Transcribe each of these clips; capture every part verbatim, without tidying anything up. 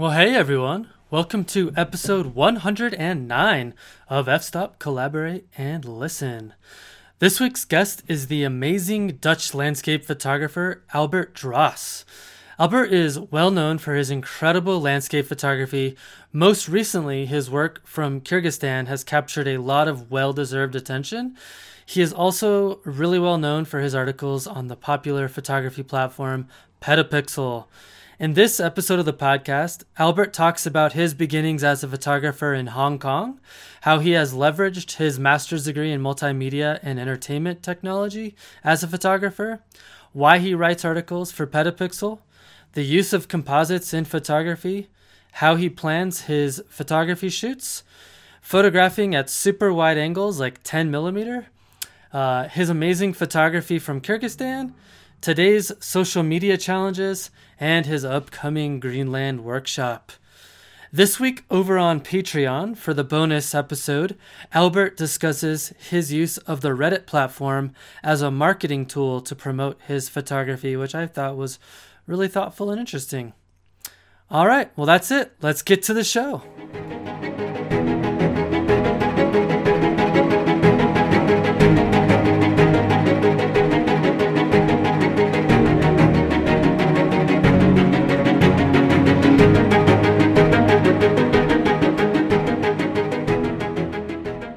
Well, hey everyone, welcome to episode one hundred nine of F-Stop Collaborate and Listen. This week's guest is the amazing Dutch landscape photographer Albert Dross. Albert is well known for his incredible landscape photography. Most recently, his work from Kyrgyzstan has captured a lot of well-deserved attention. He is also really well known for his articles on the popular photography platform Petapixel. In this episode of the podcast, Albert talks about his beginnings as a photographer in Hong Kong, how he has leveraged his master's degree in multimedia and entertainment technology as a photographer, why he writes articles for Petapixel, the use of composites in photography, how he plans his photography shoots, photographing at super wide angles like ten millimeter, uh, his amazing photography from Kyrgyzstan, today's social media challenges, and his upcoming Greenland workshop. This week over on Patreon for the bonus episode, Albert discusses his use of the Reddit platform as a marketing tool to promote his photography, which I thought was really thoughtful and interesting. All right, well that's it. Let's get to the show.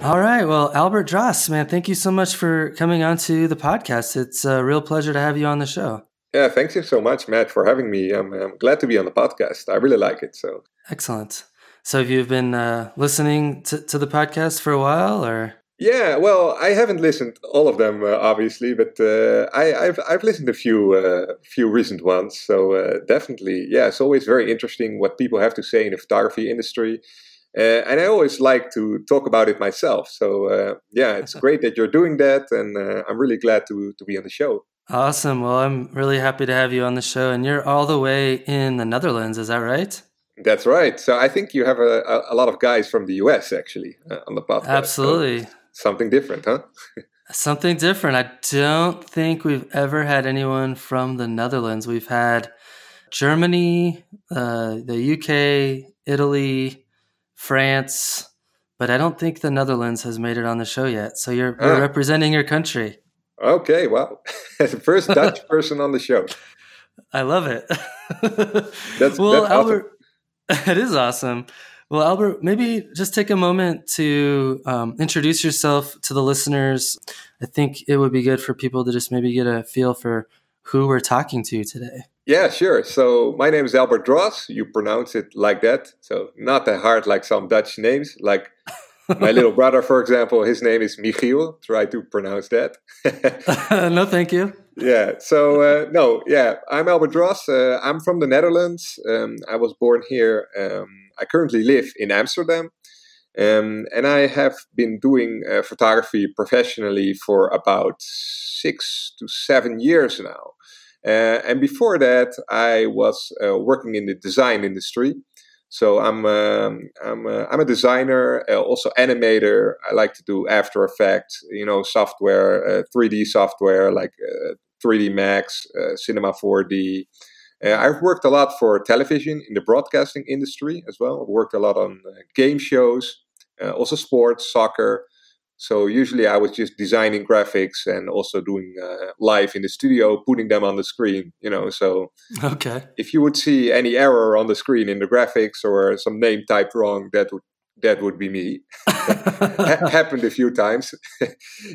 All right. Well, Albert Dross, man, thank you so much for coming on to the podcast. It's a real pleasure to have you on the show. Yeah, thank you so much, Matt, for having me. I'm, I'm glad to be on the podcast. I really like it. So excellent. So have you been uh, listening to, to the podcast for a while, or? Yeah, well, I haven't listened all of them, uh, obviously, but uh, I, I've I've listened a few uh, few recent ones. So uh, definitely, yeah, it's always very interesting what people have to say in the photography industry. Uh, and I always like to talk about it myself. So, uh, yeah, it's great that you're doing that. And uh, I'm really glad to, to be on the show. Awesome. Well, I'm really happy to have you on the show. And you're all the way in the Netherlands. Is that right? That's right. So I think you have a, a, a lot of guys from the U S, actually, uh, on the podcast. Absolutely. So something different, huh? Something different. I don't think we've ever had anyone from the Netherlands. We've had Germany, uh, the U K, Italy, France, but I don't think the Netherlands has made it on the show yet. So you're, you're ah. representing your country. Okay, wow. The first Dutch person on the show. I love it. that's, well, that's Albert, awesome. It is awesome. Well, Albert, maybe just take a moment to um, introduce yourself to the listeners. I think it would be good for people to just maybe get a feel for who we're talking to today. Yeah, sure. So my name is Albert Dross. You pronounce it like that. So not that hard like some Dutch names. Like my little brother, for example, his name is Michiel. Try to pronounce that. uh, no, thank you. Yeah. So uh, no, yeah, I'm Albert Dross. Uh, I'm from the Netherlands. Um, I was born here. Um, I currently live in Amsterdam. Um, and I have been doing uh, photography professionally for about six to seven years now. Uh, and before that, I was uh, working in the design industry. So I'm um, I'm uh, I'm a designer, uh, also animator. I like to do After Effects, you know, software, uh, three D software like uh, three D Max, uh, Cinema four D. Uh, I've worked a lot for television in the broadcasting industry as well. I've worked a lot on uh, game shows, uh, also sports, soccer. So usually I was just designing graphics and also doing uh, live in the studio, putting them on the screen, you know. So okay. If you would see any error on the screen in the graphics or some name typed wrong, that would that would be me. ha- happened a few times.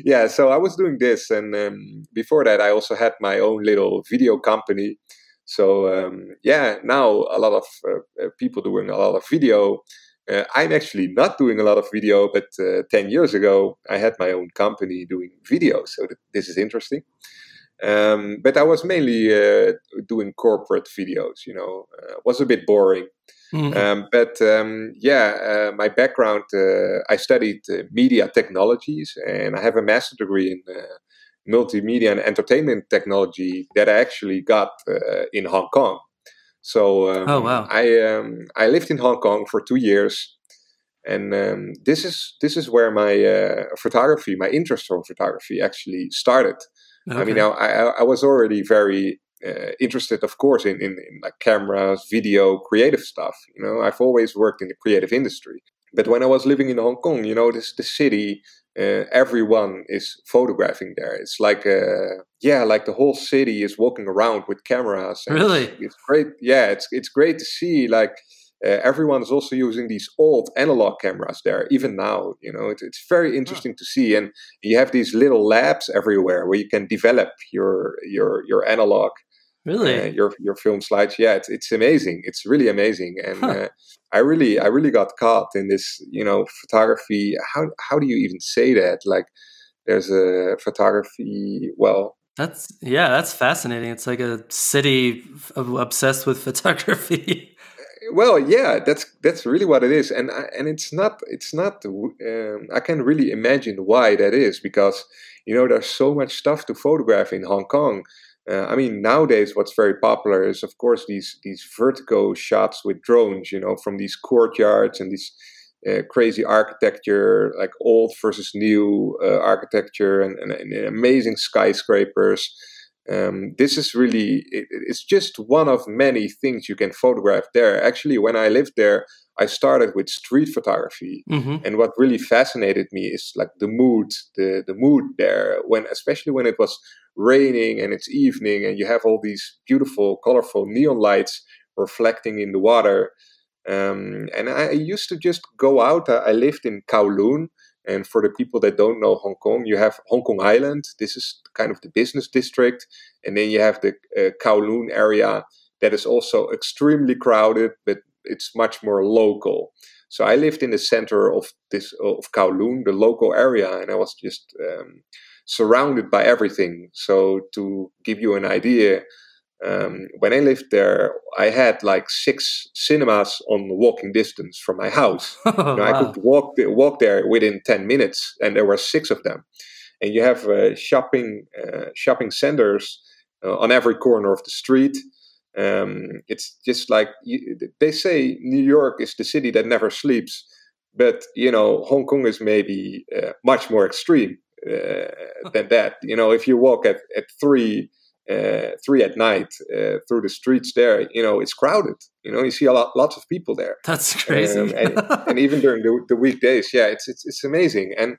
Yeah, so I was doing this. And um, before that, I also had my own little video company. So um, yeah, now a lot of uh, people doing a lot of video. Uh, I'm actually not doing a lot of video, but uh, ten years ago, I had my own company doing video. So th- this is interesting. Um, but I was mainly uh, doing corporate videos, you know, uh, was a bit boring. Mm-hmm. Um, but um, yeah, uh, my background, uh, I studied uh, media technologies and I have a master's degree in uh, multimedia and entertainment technology that I actually got uh, in Hong Kong. So um, oh, wow. I um, I lived in Hong Kong for two years, and um, this is this is where my uh, photography, my interest for photography, actually started. Okay. I mean, I, I I was already very uh, interested, of course, in, in, in like cameras, video, creative stuff. You know, I've always worked in the creative industry. But when I was living in Hong Kong, you know, this the city, uh, everyone is photographing there. It's like, uh, yeah, like the whole city is walking around with cameras. Really? It's, it's great. Yeah, it's it's great to see. Like uh, everyone is also using these old analog cameras there, even now. You know, it, it's very interesting huh. to see. And you have these little labs everywhere where you can develop your your your analog. Really, uh, your your film slides, yeah, it's it's amazing. It's really amazing, and huh. uh, I really I really got caught in this, you know, photography. How how do you even say that? Like, there's a photography. Well, that's yeah, that's fascinating. It's like a city of, obsessed with photography. Well, yeah, that's that's really what it is, and I, and it's not it's not. Um, I can really imagine why that is, because you know there's so much stuff to photograph in Hong Kong. Uh, I mean, nowadays, what's very popular is, of course, these these vertigo shots with drones, you know, from these courtyards and these uh, crazy architecture, like old versus new uh, architecture and, and, and amazing skyscrapers. Um, this is really, it, it's just one of many things you can photograph there. Actually, when I lived there, I started with street photography. Mm-hmm. And what really fascinated me is like the mood, the, the mood there, when especially when it was raining and it's evening and you have all these beautiful, colorful neon lights reflecting in the water. Um, and I used to just go out. I lived in Kowloon. And for the people that don't know Hong Kong, you have Hong Kong Island. This is kind of the business district. And then you have the uh, Kowloon area that is also extremely crowded, but it's much more local. So I lived in the center of this of Kowloon, the local area, and I was just um, surrounded by everything. So to give you an idea, um, when I lived there, I had like six cinemas on walking distance from my house. Oh, you know, wow. I could walk walk there within ten minutes, and there were six of them. And you have uh, shopping uh, shopping centers uh, on every corner of the street. Um, it's just like you, they say New York is the city that never sleeps, but you know, Hong Kong is maybe uh, much more extreme uh, than that. You know, if you walk at, at three, uh, three at night uh, through the streets there, you know, it's crowded. You know, you see a lot, lots of people there. That's crazy. Um, and, and even during the, the weekdays, yeah, it's, it's, it's amazing. And,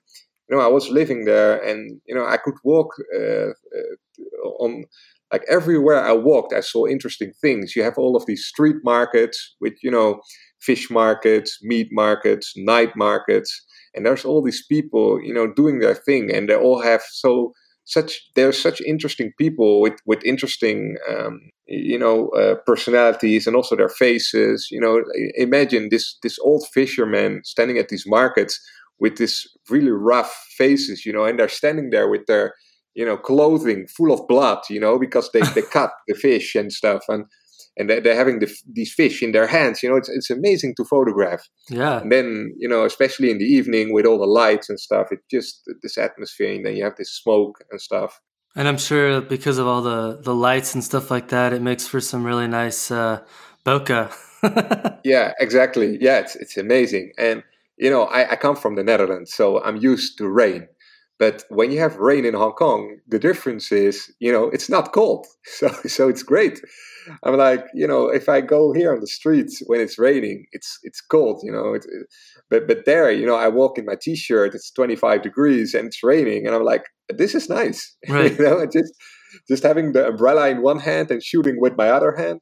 you know, I was living there and, you know, I could walk uh, uh, on... Like everywhere I walked, I saw interesting things. You have all of these street markets with, you know, fish markets, meat markets, night markets. And there's all these people, you know, doing their thing. And they all have so such, they're such interesting people with, with interesting, um, you know, uh, personalities and also their faces. You know, imagine this this old fisherman standing at these markets with this really rough faces, you know, and they're standing there with their, you know, clothing full of blood, you know, because they, they cut the fish and stuff, and and they're having the, these fish in their hands. You know, it's it's amazing to photograph. Yeah. And then, you know, especially in the evening with all the lights and stuff, it's just this atmosphere, and then you have this smoke and stuff. And I'm sure because of all the, the lights and stuff like that, it makes for some really nice uh, bokeh. Yeah, exactly. Yeah, it's it's amazing. And, you know, I, I come from the Netherlands, so I'm used to rain. But when you have rain in Hong Kong, the difference is, you know, it's not cold. So so it's great. I'm like, you know, if I go here on the streets when it's raining, it's it's cold, you know. It, it, but but there, you know, I walk in my T-shirt, it's twenty-five degrees and it's raining. And I'm like, this is nice. Right. You know, just, just having the umbrella in one hand and shooting with my other hand.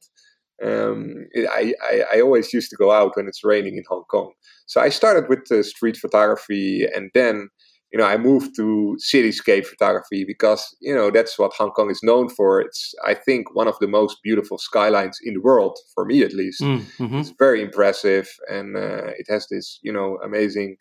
Um, I, I, I always used to go out when it's raining in Hong Kong. So I started with uh, street photography, and then... You know, I moved to cityscape photography because, you know, that's what Hong Kong is known for. It's, I think, one of the most beautiful skylines in the world, for me at least. Mm-hmm. It's very impressive, and uh, it has this, you know, amazing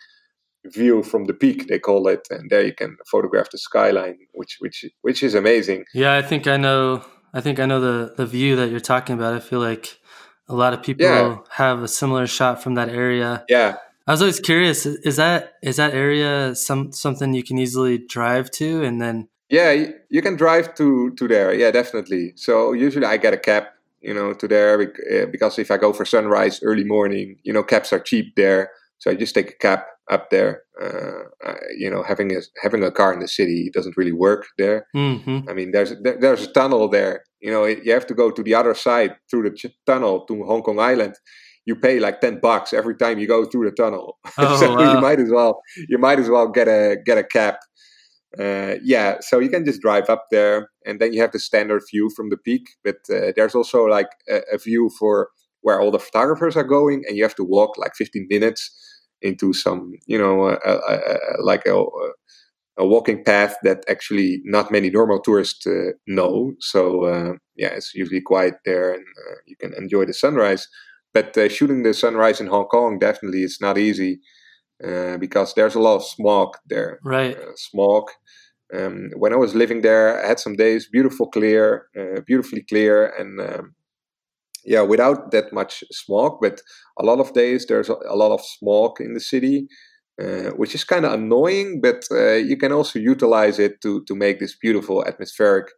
view from the peak, they call it. And there you can photograph the skyline, which which which is amazing. Yeah, I think I know I think I know the, the view that you're talking about. I feel like a lot of people yeah. have a similar shot from that area. Yeah. I was always curious, is that is that area some something you can easily drive to and then... Yeah, you can drive to, to there. Yeah, definitely. So usually I get a cab, you know, to there because if I go for sunrise early morning, you know, cabs are cheap there. So I just take a cab. up there. Uh, you know, having a having a car in the city doesn't really work there. Mm-hmm. I mean, there's there, there's a tunnel there. You know, it, you have to go to the other side through the ch- tunnel to Hong Kong Island. You pay like ten bucks every time you go through the tunnel. Oh, so wow. you might as well you might as well get a get a cab. Uh, yeah, so you can just drive up there, and then you have the standard view from the peak. But uh, there's also like a, a view for where all the photographers are going, and you have to walk like fifteen minutes into some, you know, uh, uh, uh, like a, a walking path that actually not many normal tourists uh, know. So uh, yeah, it's usually quiet there, and uh, you can enjoy the sunrise. But uh, shooting the sunrise in Hong Kong, definitely it's not easy. Uh, because there's a lot of smog there. Right. Uh, smog. Um, when I was living there, I had some days, beautiful clear, uh, beautifully clear. And um, yeah, without that much smog. But a lot of days, there's a, a lot of smog in the city, uh, which is kind of annoying. But uh, you can also utilize it to, to make this beautiful atmospheric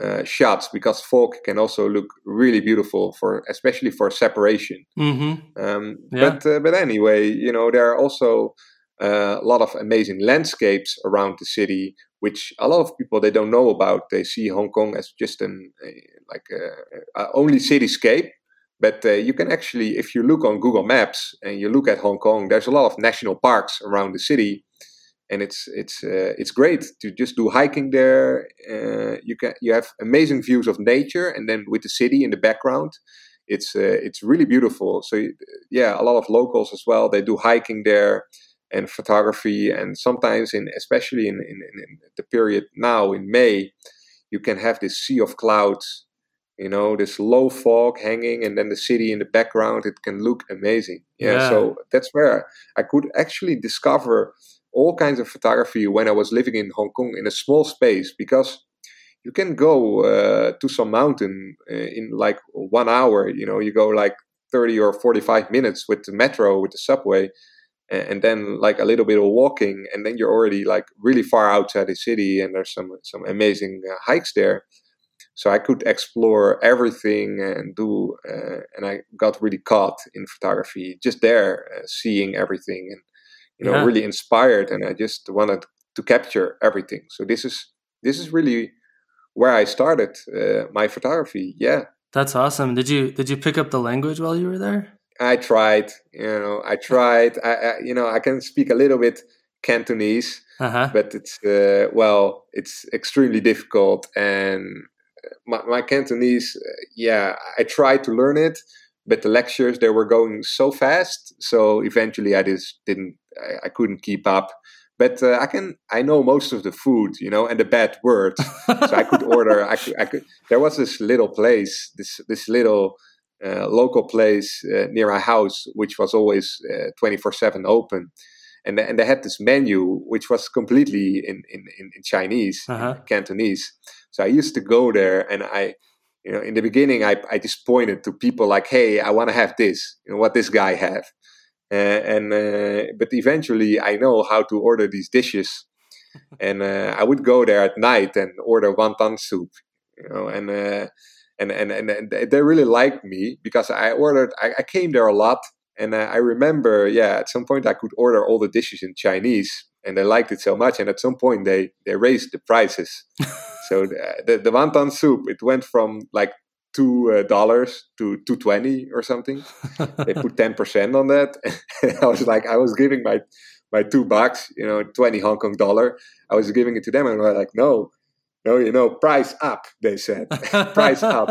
uh, shots. Because fog can also look really beautiful, for especially for separation. Mm-hmm. Um, yeah. But uh, but anyway, you know, there are also uh, a lot of amazing landscapes around the city, which a lot of people, they don't know about. They see Hong Kong as just an uh, like a, a only cityscape. But uh, you can actually, if you look on Google Maps and you look at Hong Kong, there's a lot of national parks around the city. And it's it's uh, it's great to just do hiking there. Uh, you can you have amazing views of nature, and then with the city in the background, it's uh, it's really beautiful. So yeah, a lot of locals as well. They do hiking there and photography, and sometimes in especially in, in, in the period now in May, you can have this sea of clouds, you know, this low fog hanging, and then the city in the background. It can look amazing. Yeah. yeah. So that's where I could actually discover all kinds of photography when I was living in Hong Kong in a small space, because you can go uh, to some mountain uh, in like one hour. You know, you go like thirty or forty-five minutes with the metro, with the subway, and, and then like a little bit of walking, and then you're already like really far outside the city, and there's some some amazing uh, hikes there. So I could explore everything and do, uh, and I got really caught in photography just there, uh, seeing everything and. You know, yeah. really inspired, and I just wanted to capture everything. So this is this is really where I started uh, my photography. Yeah, that's awesome. Did you did you pick up the language while you were there? I tried. You know, I tried. I, I you know I can speak a little bit Cantonese, uh-huh. but it's uh, well, it's extremely difficult. And my, my Cantonese, yeah, I tried to learn it. But the lectures, they were going so fast, so eventually I just didn't, I, I couldn't keep up. But uh, I can, I know most of the food, you know, and the bad words. So I could order. I could, I could. There was this little place, this this little uh, local place uh, near our house, which was always twenty-four seven open, and and they had this menu which was completely in in in Chinese, uh-huh. in Cantonese. So I used to go there, and I. You know, in the beginning, I, I just pointed to people like, "Hey, I want to have this. You know, what this guy have." Uh, and uh, but eventually, I know how to order these dishes, and uh, I would go there at night and order wonton soup. You know, and uh, and, and and and they really liked me because I ordered. I, I came there a lot, and I remember, yeah, at some point I could order all the dishes in Chinese, and they liked it so much. And at some point, they they raised the prices. So the, the wonton soup, it went from like two dollars to two dollars and twenty cents or something. They put ten percent on that. And I was like, I was giving my, my two bucks, you know, twenty Hong Kong dollar. I was giving it to them, and they were like, no, no, you know, price up, they said. Price up.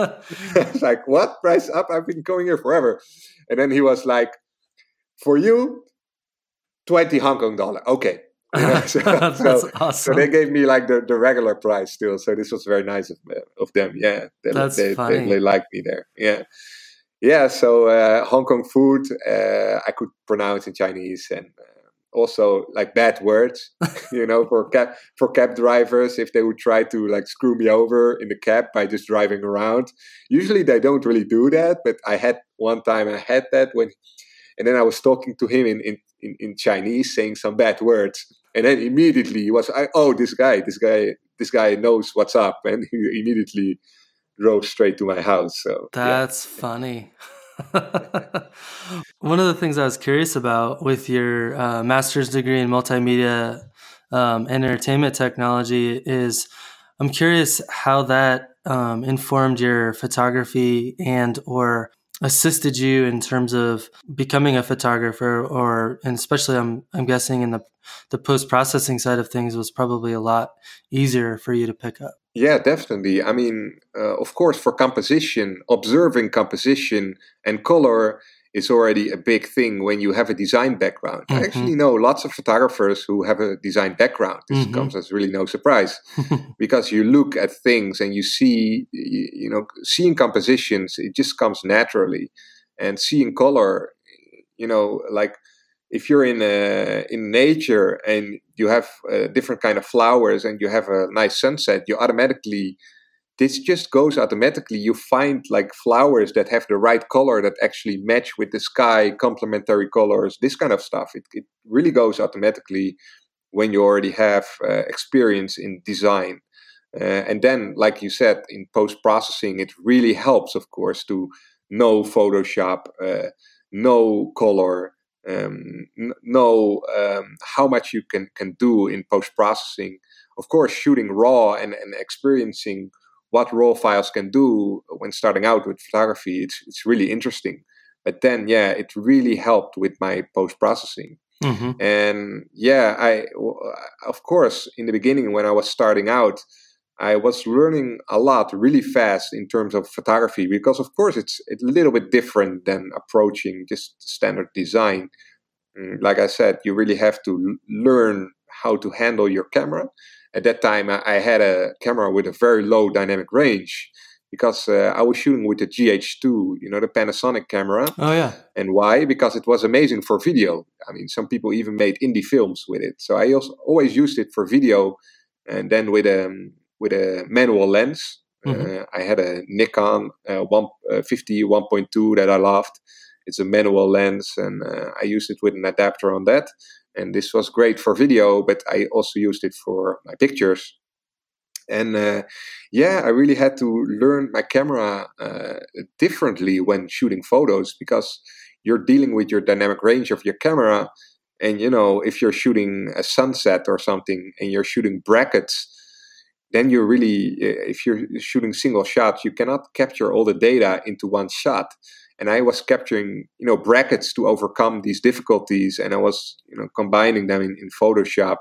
I was like, what? Price up? I've been going here forever. And then he was like, for you, twenty Hong Kong dollar. Okay. You know, so, That's so, awesome. So they gave me like the, the regular price still. So this was very nice of, of them. Yeah, they, That's they, funny. They, they liked me there. Yeah, yeah. So uh, Hong Kong food, uh, I could pronounce in Chinese, and uh, also like bad words. You know, for cab for cab drivers, if they would try to like screw me over in the cab by just driving around. Usually they don't really do that, but I had one time I had that when, and then I was talking to him in in, in, in Chinese, saying some bad words. And then immediately he was, oh, this guy, this guy, this guy knows what's up. And he immediately drove straight to my house. So That's yeah. funny. One of the things I was curious about with your uh, master's degree in multimedia um, and entertainment technology is I'm curious how that um, informed your photography and or assisted you in terms of becoming a photographer, or, and especially I'm I'm guessing in the the post-processing side of things was probably a lot easier for you to pick up. Yeah, definitely. I mean, uh, of course, for composition, observing composition and color is already a big thing when you have a design background. Mm-hmm. I actually know lots of photographers who have a design background. This mm-hmm. comes as really no surprise because you look at things and you see, you know, seeing compositions, it just comes naturally. And seeing color, you know, like if you're in a, in nature and you have a different kind of flowers and you have a nice sunset, you automatically This just goes automatically. You find like flowers that have the right color that actually match with the sky, complementary colors, this kind of stuff. It, it really goes automatically when you already have uh, experience in design. Uh, and then, like you said, in post-processing, it really helps, of course, to know Photoshop, uh, know color, um, n- know um, how much you can, can do in post-processing. Of course, shooting raw and, and experiencing what raw files can do when starting out with photography, it's it's really interesting. But then, yeah, it really helped with my post-processing. Mm-hmm. And yeah, I of course, in the beginning when I was starting out, I was learning a lot really fast in terms of photography because, of course, it's a little bit different than approaching just standard design. Like I said, you really have to learn how to handle your camera. At that time, I had a camera with a very low dynamic range because uh, I was shooting with the G H two, you know, the Panasonic camera. Oh, yeah. And why? Because it was amazing for video. I mean, some people even made indie films with it. So I also always used it for video. And then with a, with a manual lens, mm-hmm. uh, I had a Nikon uh, one fifty, one point two that I loved. It's a manual lens, and uh, I used it with an adapter on that. And this was great for video, but I also used it for my pictures. And uh, yeah, I really had to learn my camera uh, differently when shooting photos because you're dealing with your dynamic range of your camera. And, you know, if you're shooting a sunset or something and you're shooting brackets, then you really, if you're shooting single shots, you cannot capture all the data into one shot. And I was capturing, you know, brackets to overcome these difficulties. And I was, you know, combining them in, in Photoshop,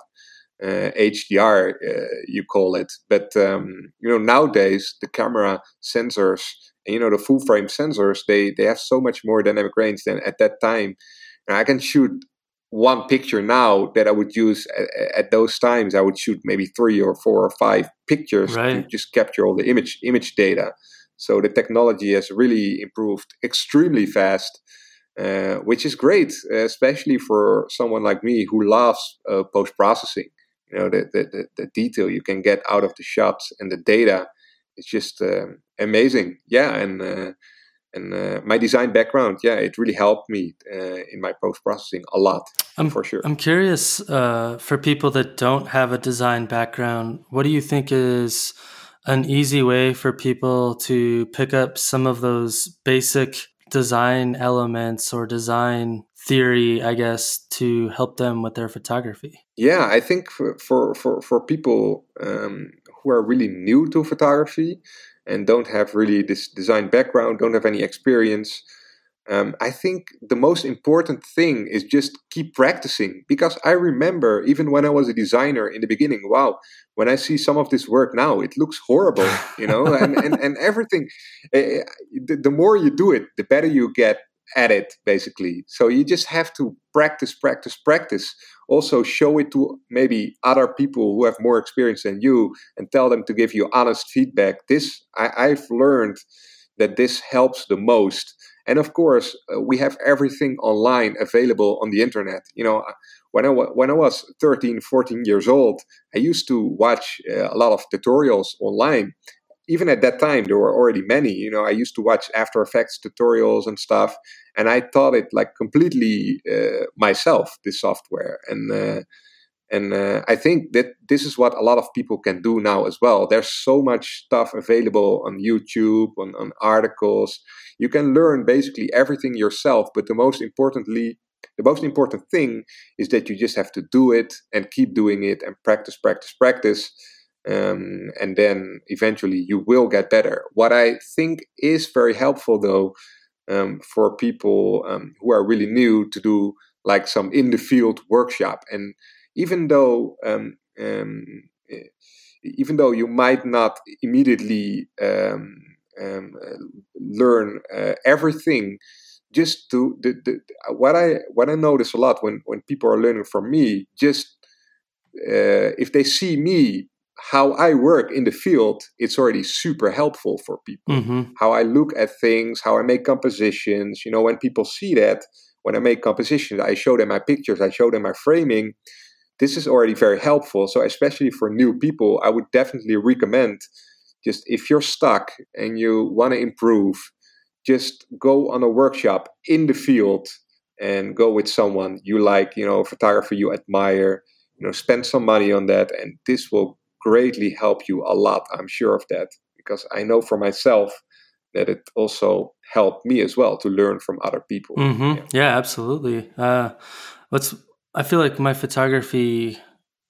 uh, H D R, uh, you call it. But, um, you know, nowadays the camera sensors, and, you know, the full frame sensors, they, they have so much more dynamic range than at that time. And I can shoot one picture now that I would use at, at those times. I would shoot maybe three or four or five pictures right. to just capture all the image image data. So the technology has really improved extremely fast, uh, which is great, especially for someone like me who loves uh, post-processing. You know, the, the the detail you can get out of the shots and the data is just um, amazing. Yeah, and uh, and uh, my design background, yeah, it really helped me uh, in my post-processing a lot, I'm, for sure. I'm curious, uh, for people that don't have a design background, what do you think is an easy way for people to pick up some of those basic design elements or design theory, I guess, to help them with their photography? Yeah, I think for for, for, for people um, who are really new to photography and don't have really this design background, don't have any experience, um, I think the most important thing is just keep practicing. Because I remember, even when I was a designer in the beginning, wow, when I see some of this work now, it looks horrible, you know, and, and, and everything. Uh, the, the more you do it, the better you get at it, basically. So you just have to practice, practice, practice. Also show it to maybe other people who have more experience than you and tell them to give you honest feedback. This, I, I've learned that this helps the most. And of course, uh, we have everything online available on the internet. You know, when I, w- when I was thirteen, fourteen years old, I used to watch uh, a lot of tutorials online. Even at that time, there were already many. You know, I used to watch After Effects tutorials and stuff. And I taught it like completely uh, myself, this software. And uh, And uh, I think that this is what a lot of people can do now as well. There's so much stuff available on YouTube, on, on articles. You can learn basically everything yourself. But the most importantly, the most important thing is that you just have to do it and keep doing it and practice, practice, practice. Um, and then eventually you will get better. What I think is very helpful, though, um, for people um, who are really new, to do like some in the field workshop. And Even though, um, um, even though you might not immediately um, um, learn uh, everything, just to the, the, what I what I notice a lot when, when people are learning from me, just uh, if they see me how I work in the field, it's already super helpful for people. Mm-hmm. How I look at things, how I make compositions. You know, when people see that, when I make compositions, I show them my pictures, I show them my framing. This is already very helpful. So especially for new people, I would definitely recommend, just if you're stuck and you want to improve, just go on a workshop in the field and go with someone you like, you know, a photographer you admire, you know, spend some money on that. And this will greatly help you a lot. I'm sure of that, because I know for myself that it also helped me as well to learn from other people. Mm-hmm. Yeah. yeah, absolutely. Uh, what's, I feel like my photography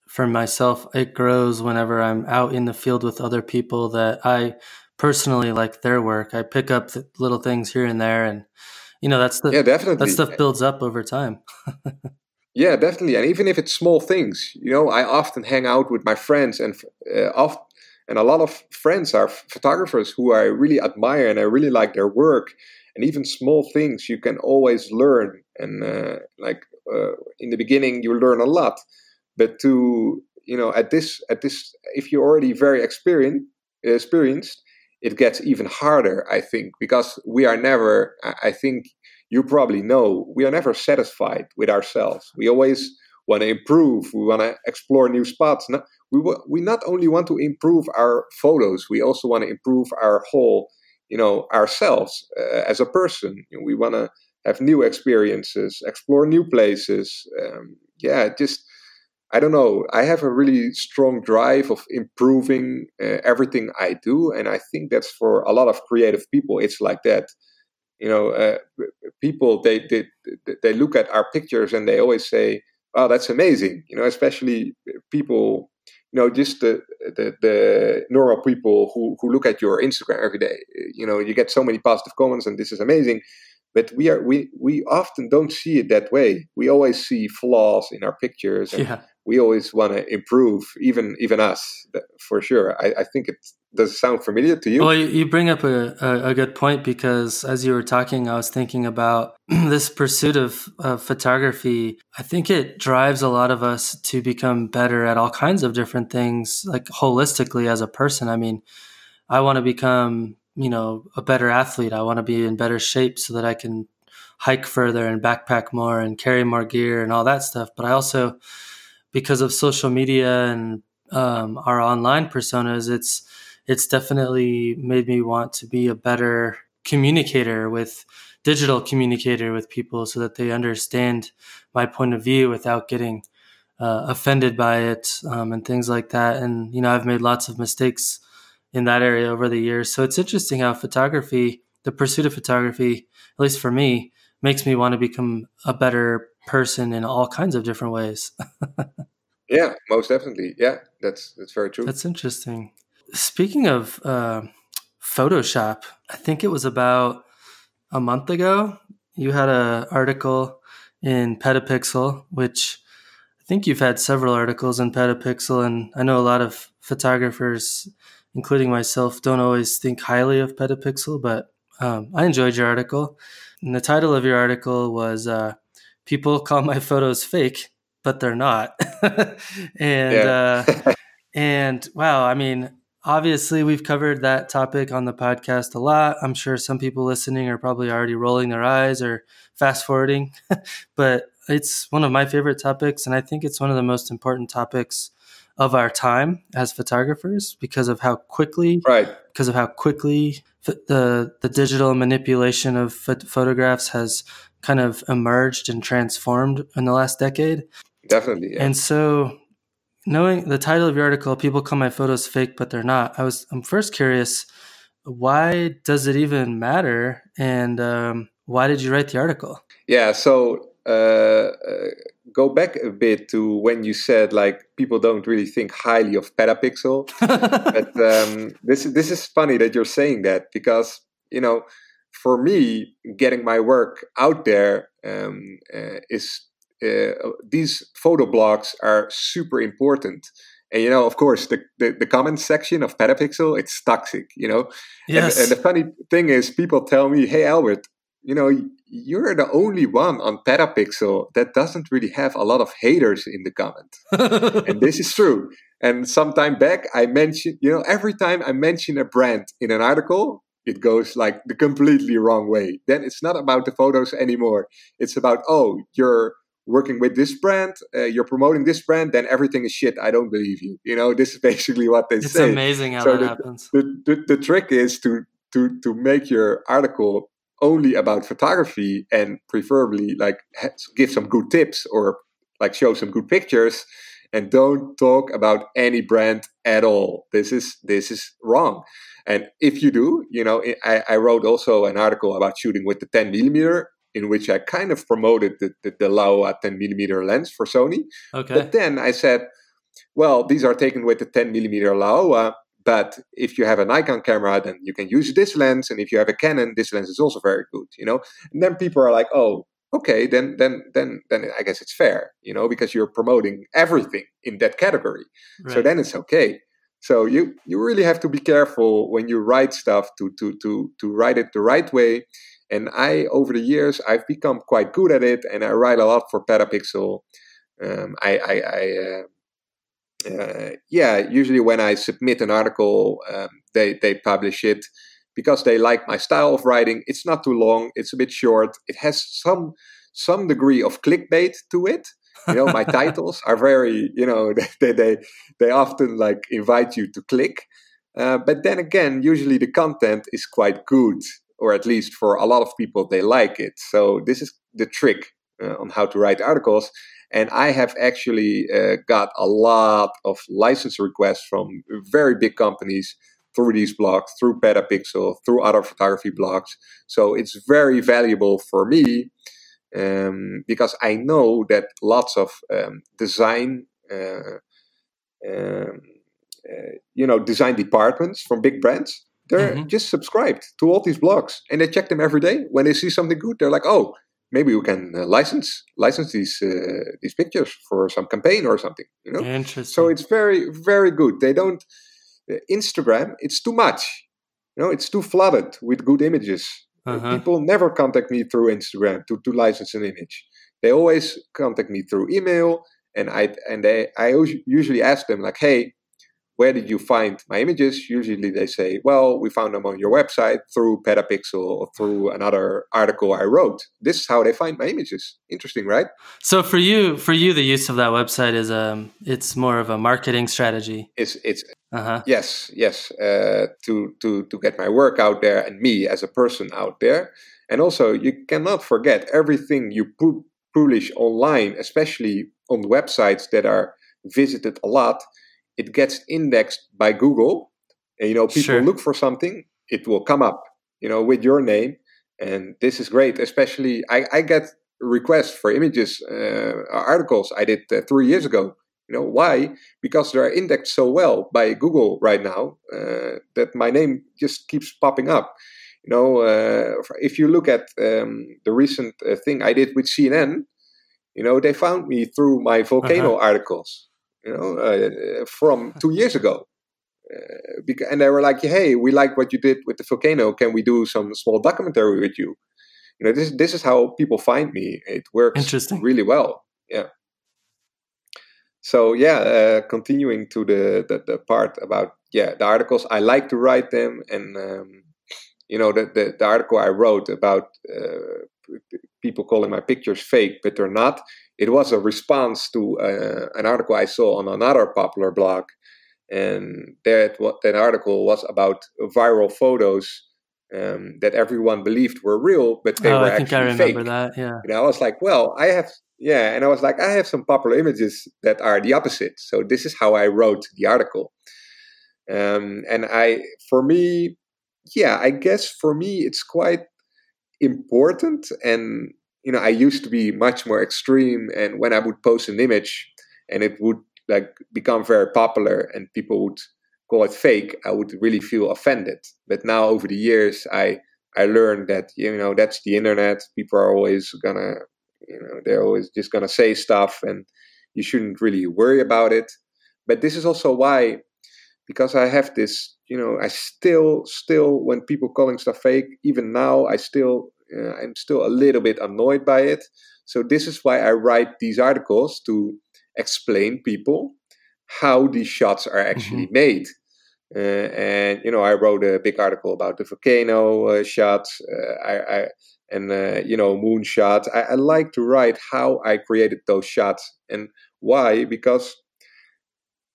for myself, it grows whenever I'm out in the field with other people that I personally like their work. I pick up the little things here and there, and you know, that's the, yeah, definitely. That stuff builds up over time. Yeah, definitely. And even if it's small things, you know, I often hang out with my friends, and uh, often, and a lot of friends are photographers who I really admire and I really like their work. And even small things you can always learn. And uh, like uh, in the beginning, you learn a lot. But to, you know, at this, at this, if you're already very experienced, experienced, it gets even harder, I think, because we are never, I think you probably know, we are never satisfied with ourselves. We always want to improve. We want to explore new spots. No, we w- we not only want to improve our photos, we also want to improve our whole, you know, ourselves uh, as a person. We want to have new experiences, explore new places. Um, yeah, just, I don't know. I have a really strong drive of improving uh, everything I do. And I think that's for a lot of creative people. It's like that. You know, uh, people, they, they they look at our pictures and they always say, wow, that's amazing. You know, especially people, you know, just the, the, the normal people who, who look at your Instagram every day. You know, you get so many positive comments and this is amazing. But we are we, we often don't see it that way. We always see flaws in our pictures, and yeah. we always want to improve, even even us, for sure. I, I think it does sound familiar to you. Well, you bring up a, a, a good point, because as you were talking, I was thinking about this pursuit of, of photography. I think it drives a lot of us to become better at all kinds of different things, like holistically as a person. I mean, I want to become, you know, a better athlete. I want to be in better shape so that I can hike further and backpack more and carry more gear and all that stuff. But I also, because of social media and um, our online personas, it's it's definitely made me want to be a better communicator with digital communicator with people, so that they understand my point of view without getting uh, offended by it um, and things like that. And, you know, I've made lots of mistakes in that area over the years. So it's interesting how photography, the pursuit of photography, at least for me, makes me want to become a better person in all kinds of different ways. Yeah, most definitely. Yeah, that's that's very true. That's interesting. Speaking of uh, Photoshop, I think it was about a month ago, you had an article in Petapixel, which I think you've had several articles in Petapixel, and I know a lot of photographers, including myself, don't always think highly of Petapixel, but um, I enjoyed your article. And the title of your article was uh, People Call My Photos Fake, But They're Not. and Yeah. uh, and wow, I mean, obviously we've covered that topic on the podcast a lot. I'm sure some people listening are probably already rolling their eyes or fast forwarding, but it's one of my favorite topics. And I think it's one of the most important topics of our time as photographers, because of how quickly, right. because of how quickly the the digital manipulation of ph- photographs has kind of emerged and transformed in the last decade. Definitely, yeah. And so knowing the title of your article, people call my photos fake, but they're not. I was, I'm first curious, why does it even matter? And um, why did you write the article? Yeah, so uh, go back a bit to when you said, like, people don't really think highly of Petapixel. But um, this, this is funny that you're saying that, because, you know, for me, getting my work out there um, uh, is uh, these photo blogs are super important. And, you know, of course, the, the, the comment section of Petapixel, it's toxic, you know. Yes. And, and the funny thing is, people tell me, hey, Albert, you know, you're the only one on Petapixel that doesn't really have a lot of haters in the comment. And this is true. And sometime back, I mentioned, you know, every time I mention a brand in an article, it goes like the completely wrong way. Then it's not about the photos anymore. It's about, oh, you're working with this brand, uh, you're promoting this brand, then everything is shit. I don't believe you. You know, this is basically what they it's say. It's amazing how so that the, happens. The, the, the trick is to, to, to make your article only about photography, and preferably like give some good tips or like show some good pictures, and don't talk about any brand at all. This is, this is wrong. And if you do, you know, I, I wrote also an article about shooting with the ten millimeter, in which I kind of promoted the, the, the Laowa ten millimeter lens for Sony. Okay. But then I said, well, these are taken with the ten millimeter Laowa, but if you have a Nikon camera, then you can use this lens. And if you have a Canon, this lens is also very good, you know. And then people are like, oh, okay, then then then then I guess it's fair, you know, because you're promoting everything in that category. Right. So then it's okay. So you, you really have to be careful when you write stuff to to to to write it the right way. And I, over the years, I've become quite good at it, and I write a lot for Petapixel. Um, I, I, I uh, uh, yeah, usually when I submit an article, um, they they publish it because they like my style of writing. It's not too long. It's a bit short. It has some some degree of clickbait to it. You know, my titles are very, you know, they they they often like invite you to click. Uh, but then again, usually the content is quite good, or at least for a lot of people, they like it. So this is the trick uh, on how to write articles. And I have actually uh, got a lot of license requests from very big companies through these blogs, through Petapixel, through other photography blogs. So it's very valuable for me um, because I know that lots of um, design, uh, um, uh, you know, design departments from big brands, they're mm-hmm. just subscribed to all these blogs, and they check them every day. When they see something good, they're like, "Oh, maybe we can uh, license license these uh, these pictures for some campaign or something." You know, interesting. So it's very very good. They don't uh, Instagram. It's too much. You know, it's too flooded with good images. Uh-huh. People never contact me through Instagram to, to license an image. They always contact me through email, and I and they I usually ask them like, "Hey, where did you find my images?" Usually they say, well, we found them on your website through Petapixel or through another article I wrote. This is how they find my images. Interesting, right? So for you, for you, the use of that website is um, it's more of a marketing strategy. It's it's uh-huh. yes, yes, uh, to to to get my work out there and me as a person out there. And also, you cannot forget everything you pu- publish online, especially on websites that are visited a lot. It gets indexed by Google, and, you know, people sure. look for something, it will come up, you know, with your name. And this is great, especially I, I get requests for images, uh, articles I did uh, three years ago. You know, why? Because they're indexed so well by Google right now uh, that my name just keeps popping up. You know, uh, if you look at um, the recent uh, thing I did with C N N, you know, they found me through my volcano uh-huh. articles. You know, uh, from two years ago. Uh, because, and they were like, hey, we like what you did with the volcano. Can we do some small documentary with you? You know, this, this is how people find me. It works Interesting. really well. Yeah. So, yeah, uh, continuing to the, the, the part about, yeah, the articles. I like to write them. And, um, you know, the, the, the article I wrote about uh, people calling my pictures fake, but they're not. It was a response to uh, an article I saw on another popular blog, and that, that article was about viral photos um, that everyone believed were real, but they oh, were I think actually I remember fake. That, yeah. And I was like, well, I have, yeah. And I was like, I have some popular images that are the opposite. So this is how I wrote the article. Um, and I, for me, yeah, I guess for me, it's quite important. And, you know, I used to be much more extreme. And when I would post an image and it would like become very popular and people would call it fake, I would really feel offended. But now over the years, I, I learned that, you know, that's the internet. People are always gonna, you know, they're always just gonna say stuff and you shouldn't really worry about it. But this is also why, because I have this, you know, I still, still, when people calling stuff fake, even now, I still, uh, I'm still a little bit annoyed by it. So this is why I write these articles, to explain people how these shots are actually mm-hmm. made. Uh, and, you know, I wrote a big article about the volcano uh, shots uh, I, I, and, uh, you know, moon shots. I, I like to write how I created those shots and why, because,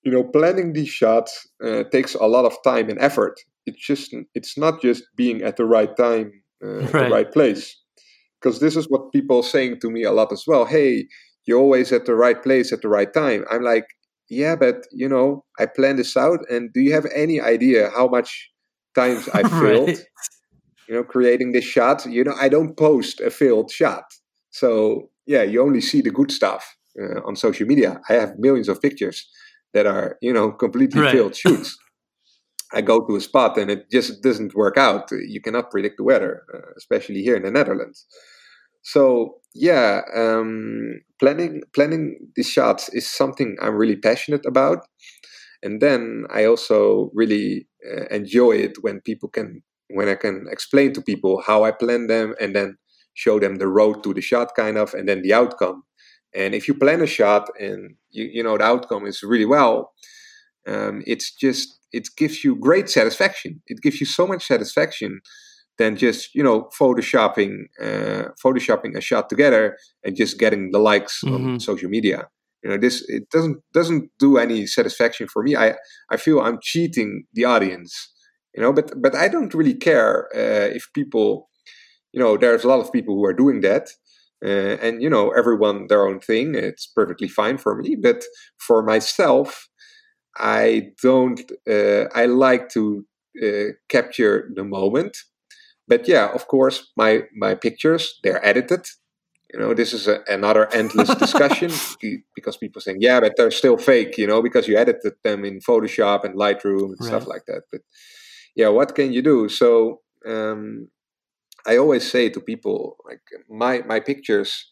you know, planning these shots uh, takes a lot of time and effort. It's just, it's not just being at the right time, uh, right. at the right place. Because this is what people are saying to me a lot as well. Hey, you're always at the right place at the right time. I'm like, yeah, but, you know, I planned this out. And do you have any idea how much times I failed, right. you know, creating this shot? You know, I don't post a failed shot. So, yeah, you only see the good stuff uh, on social media. I have millions of pictures that are, you know, completely right. failed shoots. I go to a spot and it just doesn't work out. You cannot predict the weather, uh, especially here in the Netherlands. So, yeah, um, planning planning these shots is something I'm really passionate about. And then I also really uh, enjoy it when people can, when I can explain to people how I plan them and then show them the road to the shot kind of, and then the outcome. And if you plan a shot and you, you know, the outcome is really well, um, it's just, it gives you great satisfaction. It gives you so much satisfaction than just, you know, photoshopping uh, photoshopping a shot together and just getting the likes mm-hmm. on social media. You know, this it doesn't doesn't do any satisfaction for me. I, I feel I'm cheating the audience. You know, but but I don't really care uh, if people, you know, there's a lot of people who are doing that, uh, and you know, everyone their own thing. It's perfectly fine for me, but for myself, I don't. Uh, I like to uh, capture the moment. But yeah, of course, my, my pictures, they're edited. You know, this is a, another endless discussion because people think, yeah, but they're still fake, you know, because you edited them in Photoshop and Lightroom and right. stuff like that. But yeah, what can you do? So um, I always say to people, like my, my pictures,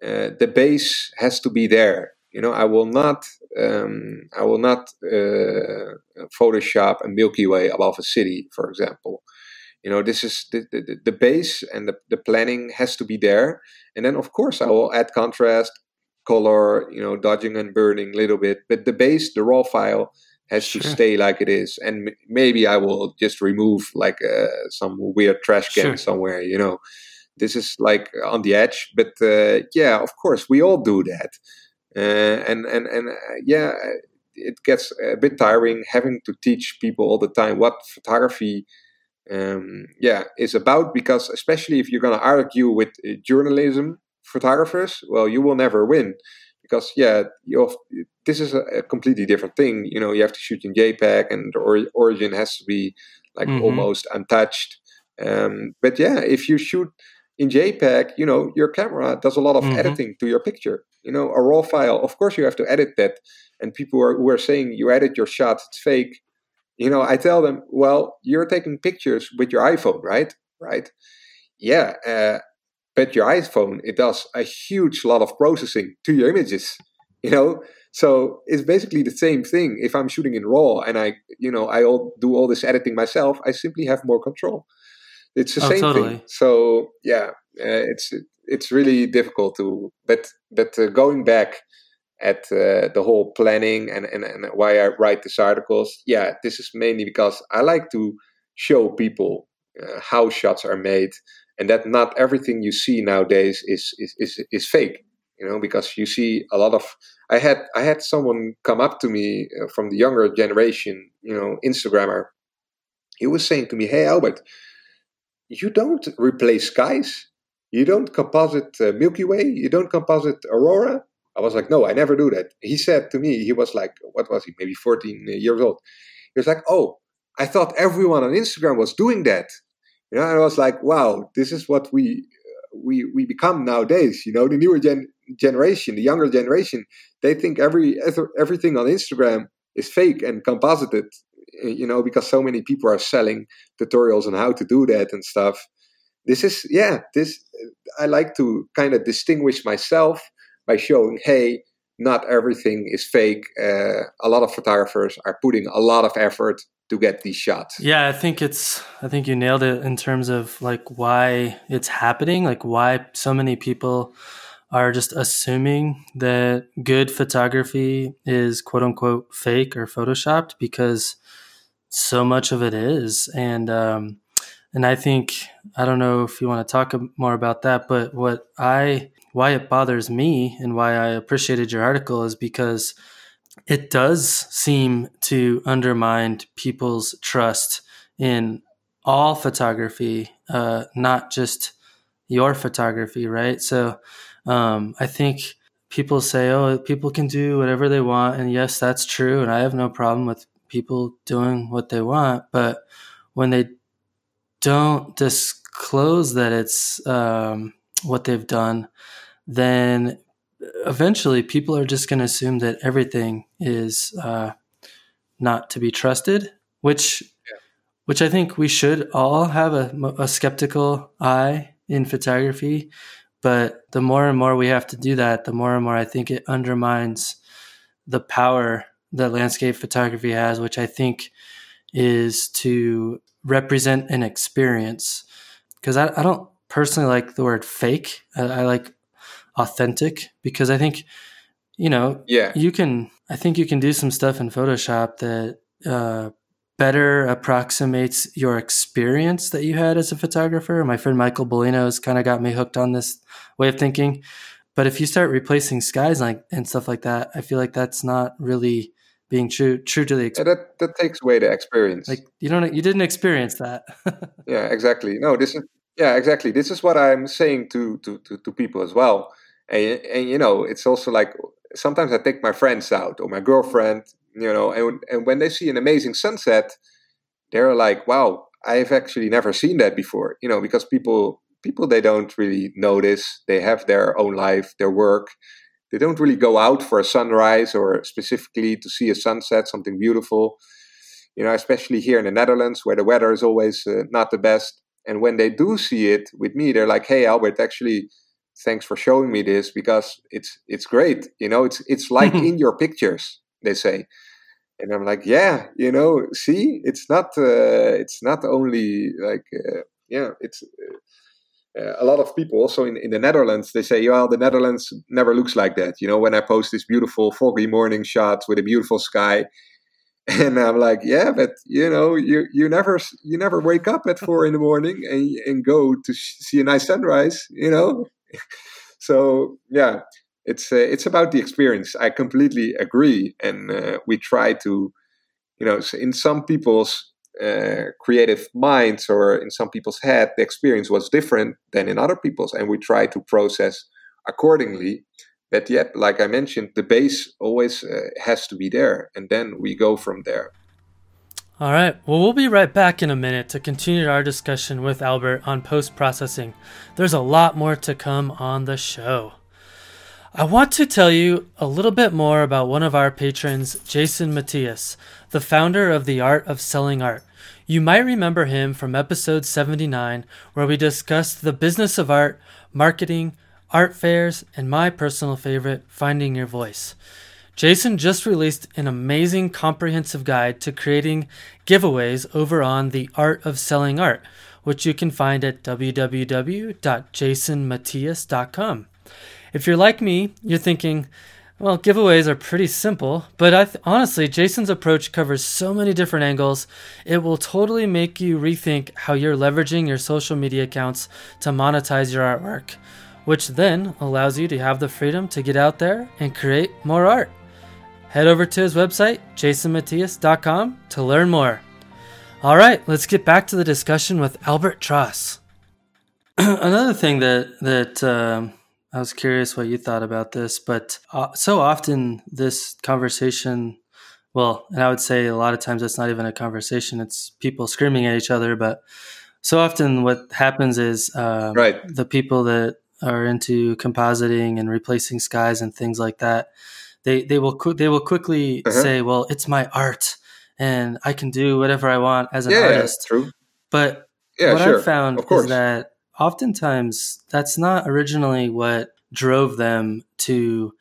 uh, the base has to be there. You know, I will not, um, I will not uh, Photoshop a Milky Way above a city, for example. You know, this is the, the, the base and the, the planning has to be there. And then, of course, I will add contrast, color, you know, dodging and burning a little bit. But the base, the raw file has sure. to stay like it is. And m- maybe I will just remove like uh, some weird trash can sure. somewhere, you know. This is like on the edge. But uh, yeah, of course, we all do that. Uh, and, and, and uh, yeah, it gets a bit tiring having to teach people all the time what photography Um, yeah, it's about, because especially if you're going to argue with uh, journalism photographers, well, you will never win because yeah, you're, this is a, a completely different thing. You know, you have to shoot in JPEG and the or- origin has to be like mm-hmm. almost untouched. Um, but yeah, if you shoot in JPEG, you know, your camera does a lot of mm-hmm. editing to your picture. You know, a raw file, of course you have to edit that. And people are, who are saying you edit your shot, it's fake. You know, I tell them, well, you're taking pictures with your iPhone, right? Right. Yeah. Uh, but your iPhone, it does a huge lot of processing to your images, you know? So it's basically the same thing. If I'm shooting in RAW and I, you know, I all, do all this editing myself, I simply have more control. It's the oh, same totally. Thing. So yeah, uh, it's, it's really difficult to, but, but uh, going back at uh, the whole planning and, and, and why I write these articles. Yeah, this is mainly because I like to show people uh, how shots are made and that not everything you see nowadays is, is is is fake, you know, because you see a lot of... I had I had someone come up to me uh, from the younger generation, you know, Instagrammer. He was saying to me, hey, Albert, you don't replace skies. You don't composite uh, Milky Way. You don't composite Aurora. I was like, no, I never do that. He said to me, he was like, what was he? Maybe fourteen years old. He was like, oh, I thought everyone on Instagram was doing that. You know, and I was like, wow, this is what we uh, we we become nowadays. You know, the newer gen- generation, the younger generation, they think every everything on Instagram is fake and composited. You know, because so many people are selling tutorials on how to do that and stuff. This is, yeah, this, I like to kind of distinguish myself by showing, hey, not everything is fake. Uh, a lot of photographers are putting a lot of effort to get these shots. Yeah, I think it's, I think you nailed it in terms of like why it's happening, like why so many people are just assuming that good photography is quote unquote fake or photoshopped, because so much of it is. And, um, And I think, I don't know if you want to talk more about that, but what I, why it bothers me and why I appreciated your article is because it does seem to undermine people's trust in all photography, uh, not just your photography, right? So um, I think people say, oh, people can do whatever they want. And yes, that's true. And I have no problem with people doing what they want. But when they don't disclose that it's um, what they've done, then eventually people are just going to assume that everything is uh, not to be trusted, which yeah. which I think we should all have a, a skeptical eye in photography. But the more and more we have to do that, the more and more I think it undermines the power that landscape photography has, which I think is to represent an experience, because I, I don't personally like the word fake. I, I like authentic, because I think, you know, yeah, you can, I think you can do some stuff in Photoshop that uh, better approximates your experience that you had as a photographer. My friend Michael Bolino's kind of got me hooked on this way of thinking. But if you start replacing skies like and stuff like that, I feel like that's not really being true true to the experience. Yeah, that, that takes away the experience. Like you don't you didn't experience that. yeah, exactly. No, this is yeah, exactly. This is what I'm saying to to, to, to people as well. And, and you know, it's also like sometimes I take my friends out or my girlfriend, you know, and and when they see an amazing sunset, they're like, wow, I've actually never seen that before. You know, because people people they don't really notice. They have their own life, their work. They don't really go out for a sunrise or specifically to see a sunset, something beautiful, you know, especially here in the Netherlands where the weather is always uh, not the best. And when they do see it with me, they're like, hey, Albert, actually, thanks for showing me this because it's it's great. You know, it's it's like in your pictures, they say. And I'm like, yeah, you know, see, it's not uh, it's not only like, uh, yeah, it's... Uh, Uh, a lot of people also in, in the Netherlands, they say, well, the Netherlands never looks like that. You know, when I post these beautiful foggy morning shots with a beautiful sky, and I'm like, yeah, but, you know, you you never you never wake up at four in the morning and, and go to sh- see a nice sunrise, you know. So, yeah, it's uh, it's about the experience. I completely agree. And uh, we try to, you know, in some people's Uh, creative minds or in some people's head, the experience was different than in other people's, and we try to process accordingly. But yet, like I mentioned, the base always uh, has to be there, and then we go from there. All right. Well, we'll be right back in a minute to continue our discussion with Albert on post-processing. There's a lot more to come on the show. I want to tell you a little bit more about one of our patrons, Jason Matias, the founder of The Art of Selling Art. You might remember him from episode seventy-nine, where we discussed the business of art, marketing, art fairs, and my personal favorite, finding your voice. Jason just released an amazing comprehensive guide to creating giveaways over on The Art of Selling Art, which you can find at w w w dot jason matias dot com. If you're like me, you're thinking, well, giveaways are pretty simple, but I th- honestly, Jason's approach covers so many different angles, it will totally make you rethink how you're leveraging your social media accounts to monetize your artwork, which then allows you to have the freedom to get out there and create more art. Head over to his website, jason matias dot com, to learn more. All right, let's get back to the discussion with Albert Dross. Another thing that that um, I was curious what you thought about this, but uh, so often this conversation, well, and I would say a lot of times it's not even a conversation; it's people screaming at each other. But so often, what happens is um, right. the people that are into compositing and replacing skies and things like that, they they will they will quickly uh-huh. say, "Well, it's my art." And I can do whatever I want as an yeah, artist. Yeah, true. But yeah, what sure. I found is that oftentimes that's not originally what drove them to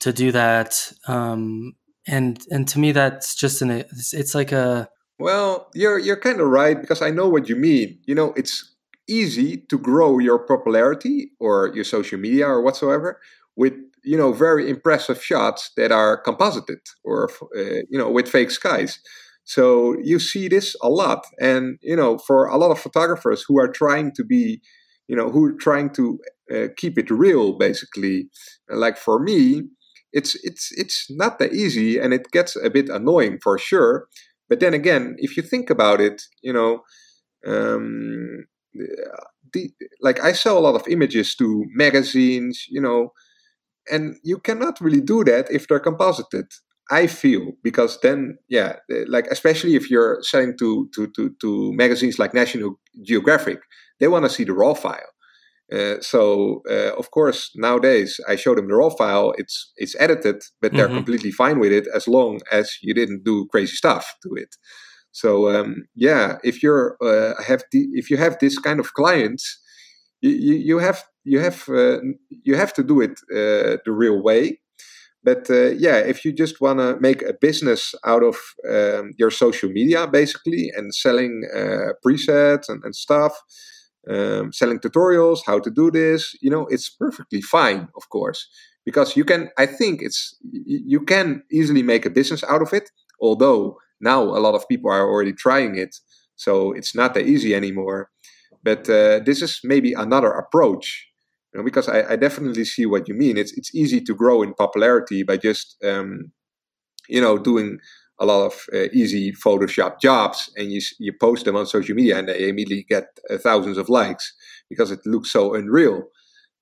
to do that. Um, and and to me, that's just an it's, it's like a well, you're you're kind of right because I know what you mean. You know, it's easy to grow your popularity or your social media or whatsoever with, you know, very impressive shots that are composited or, uh, you know, with fake skies. So you see this a lot. And, you know, for a lot of photographers who are trying to be, you know, who are trying to uh, keep it real, basically, like for me, it's, it's, it's not that easy and it gets a bit annoying for sure. But then again, if you think about it, you know, um, the, like I sell a lot of images to magazines, you know, and you cannot really do that if they're composited, I feel, because then, yeah, like especially if you're selling to to to, to magazines like National Geographic, they want to see the raw file. Uh, so uh, of course nowadays I show them the raw file. It's it's edited, but they're mm-hmm. completely fine with it as long as you didn't do crazy stuff to it. So um, yeah, if you're uh, have the, if you have this kind of clients, you you, you have. You have uh, you have to do it uh, the real way, but uh, yeah, if you just want to make a business out of um, your social media, basically, and selling uh, presets and, and stuff, um, selling tutorials how to do this, you know, it's perfectly fine, of course, because you can. I think it's you can easily make a business out of it. Although now a lot of people are already trying it, so it's not that easy anymore. But uh, this is maybe another approach. You know, because I, I definitely see what you mean. It's it's easy to grow in popularity by just, um, you know, doing a lot of uh, easy Photoshop jobs, and you you post them on social media, and they immediately get uh, thousands of likes because it looks so unreal.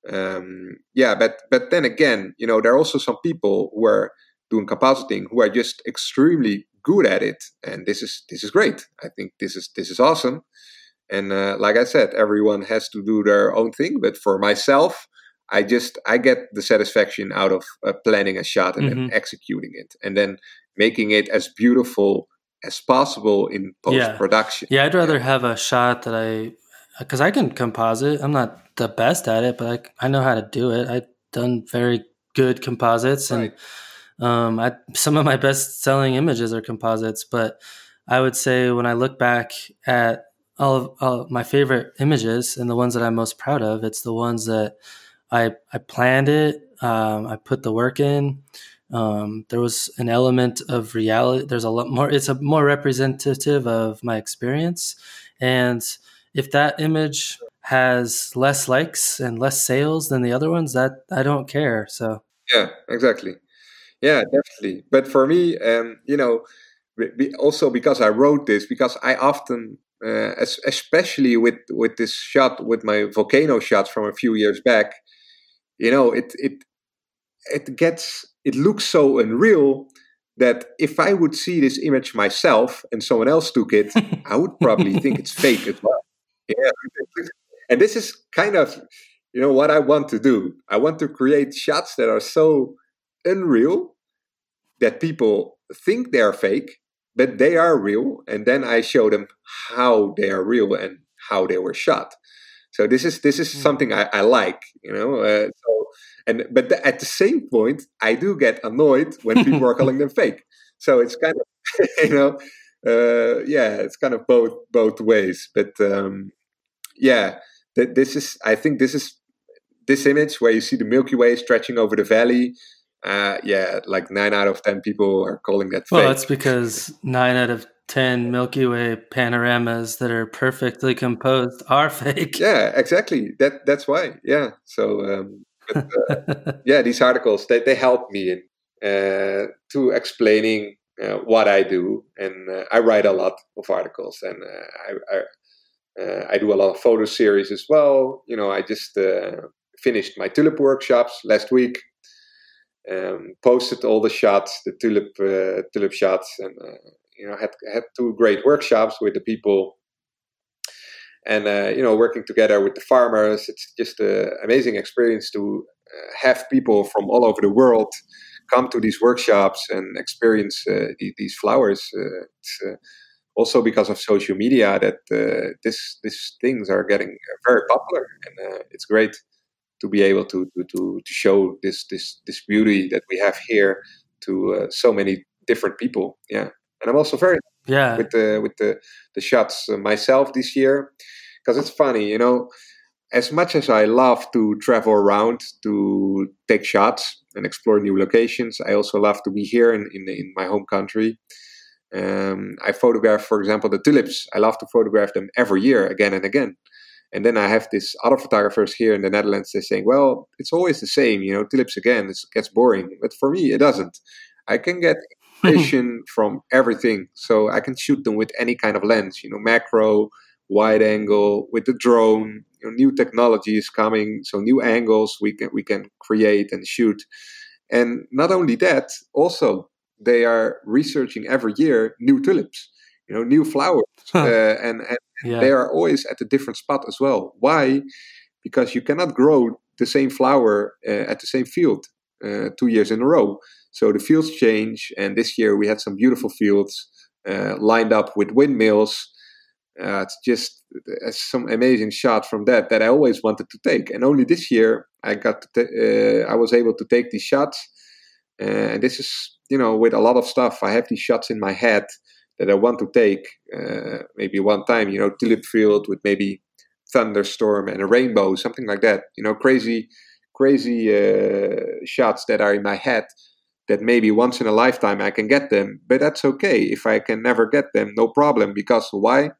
Um, yeah, but but then again, you know, there are also some people who are doing compositing who are just extremely good at it, and this is this is great. I think this is this is awesome. And uh, like I said, everyone has to do their own thing. But for myself, I just I get the satisfaction out of uh, planning a shot and mm-hmm. then executing it, and then making it as beautiful as possible in post production. Yeah. yeah, I'd rather yeah. have a shot that I, because I can composite. I'm not the best at it, but I I know how to do it. I've done very good composites, right. and um, I, some of my best selling images are composites. But I would say when I look back at All of, all of my favorite images and the ones that I'm most proud of, it's the ones that I I planned it. Um, I put the work in. Um, there was an element of reality. There's a lot more. It's a more representative of my experience. And if that image has less likes and less sales than the other ones, that I don't care. So yeah, exactly. Yeah, definitely. But for me, um, you know, also because I wrote this, because I often. Uh, as, especially with, with this shot, with my volcano shot from a few years back, you know, it it it gets it looks so unreal that if I would see this image myself and someone else took it, I would probably think it's fake as well. Yeah, and this is kind of, you know, what I want to do. I want to create shots that are so unreal that people think they are fake. But they are real, and then I show them how they are real and how they were shot. So this is this is something I, I like, you know. Uh, so, and but the, at the same point, I do get annoyed when people are calling them fake. So it's kind of, you know, uh, yeah, it's kind of both both ways. But um, yeah, th- this is I think this is this image where you see the Milky Way stretching over the valley. Uh, yeah, like nine out of ten people are calling that fake. Well, that's because nine out of ten Milky Way panoramas that are perfectly composed are fake. Yeah, exactly. That that's why. Yeah. So, um, but, uh, yeah, these articles they, they help me in, uh, to explaining uh, what I do, and uh, I write a lot of articles, and uh, I I, uh, I do a lot of photo series as well. You know, I just uh, finished my tulip workshops last week. Um, posted all the shots, the tulip uh, tulip shots, and uh, you know, had had two great workshops with the people. And, uh, you know, working together with the farmers, it's just an amazing experience to uh, have people from all over the world come to these workshops and experience uh, the, these flowers. Uh, it's uh, also because of social media that uh, this these things are getting very popular. And uh, it's great to be able to to, to, to show this, this, this beauty that we have here to uh, so many different people. Yeah. And I'm also very yeah with the with the the shots myself this year, because it's funny, you know, as much as I love to travel around to take shots and explore new locations, I also love to be here in in, in my home country. Um, I photograph, for example, the tulips. I love to photograph them every year, again and again. And then I have these other photographers here in the Netherlands. They're saying, "Well, it's always the same, you know, tulips again. It gets boring." But for me, it doesn't. I can get from everything, so I can shoot them with any kind of lens, you know, macro, wide angle, with the drone. You know, new technology is coming, so new angles we can we can create and shoot. And not only that, also they are researching every year new tulips, you know, new flowers, huh. uh, and, and yeah. they are always at a different spot as well. Why? Because you cannot grow the same flower uh, at the same field uh, two years in a row. So the fields change, and this year we had some beautiful fields uh, lined up with windmills. Uh, it's just uh, some amazing shot from that that I always wanted to take, and only this year I got to t- uh, I was able to take these shots. Uh, and this is, you know, with a lot of stuff, I have these shots in my head that I want to take. Uh, maybe one time, you know, tulip field with maybe thunderstorm and a rainbow, something like that. You know, crazy, crazy uh, shots that are in my head. That maybe once in a lifetime I can get them, but that's okay. If I can never get them, no problem. Because why?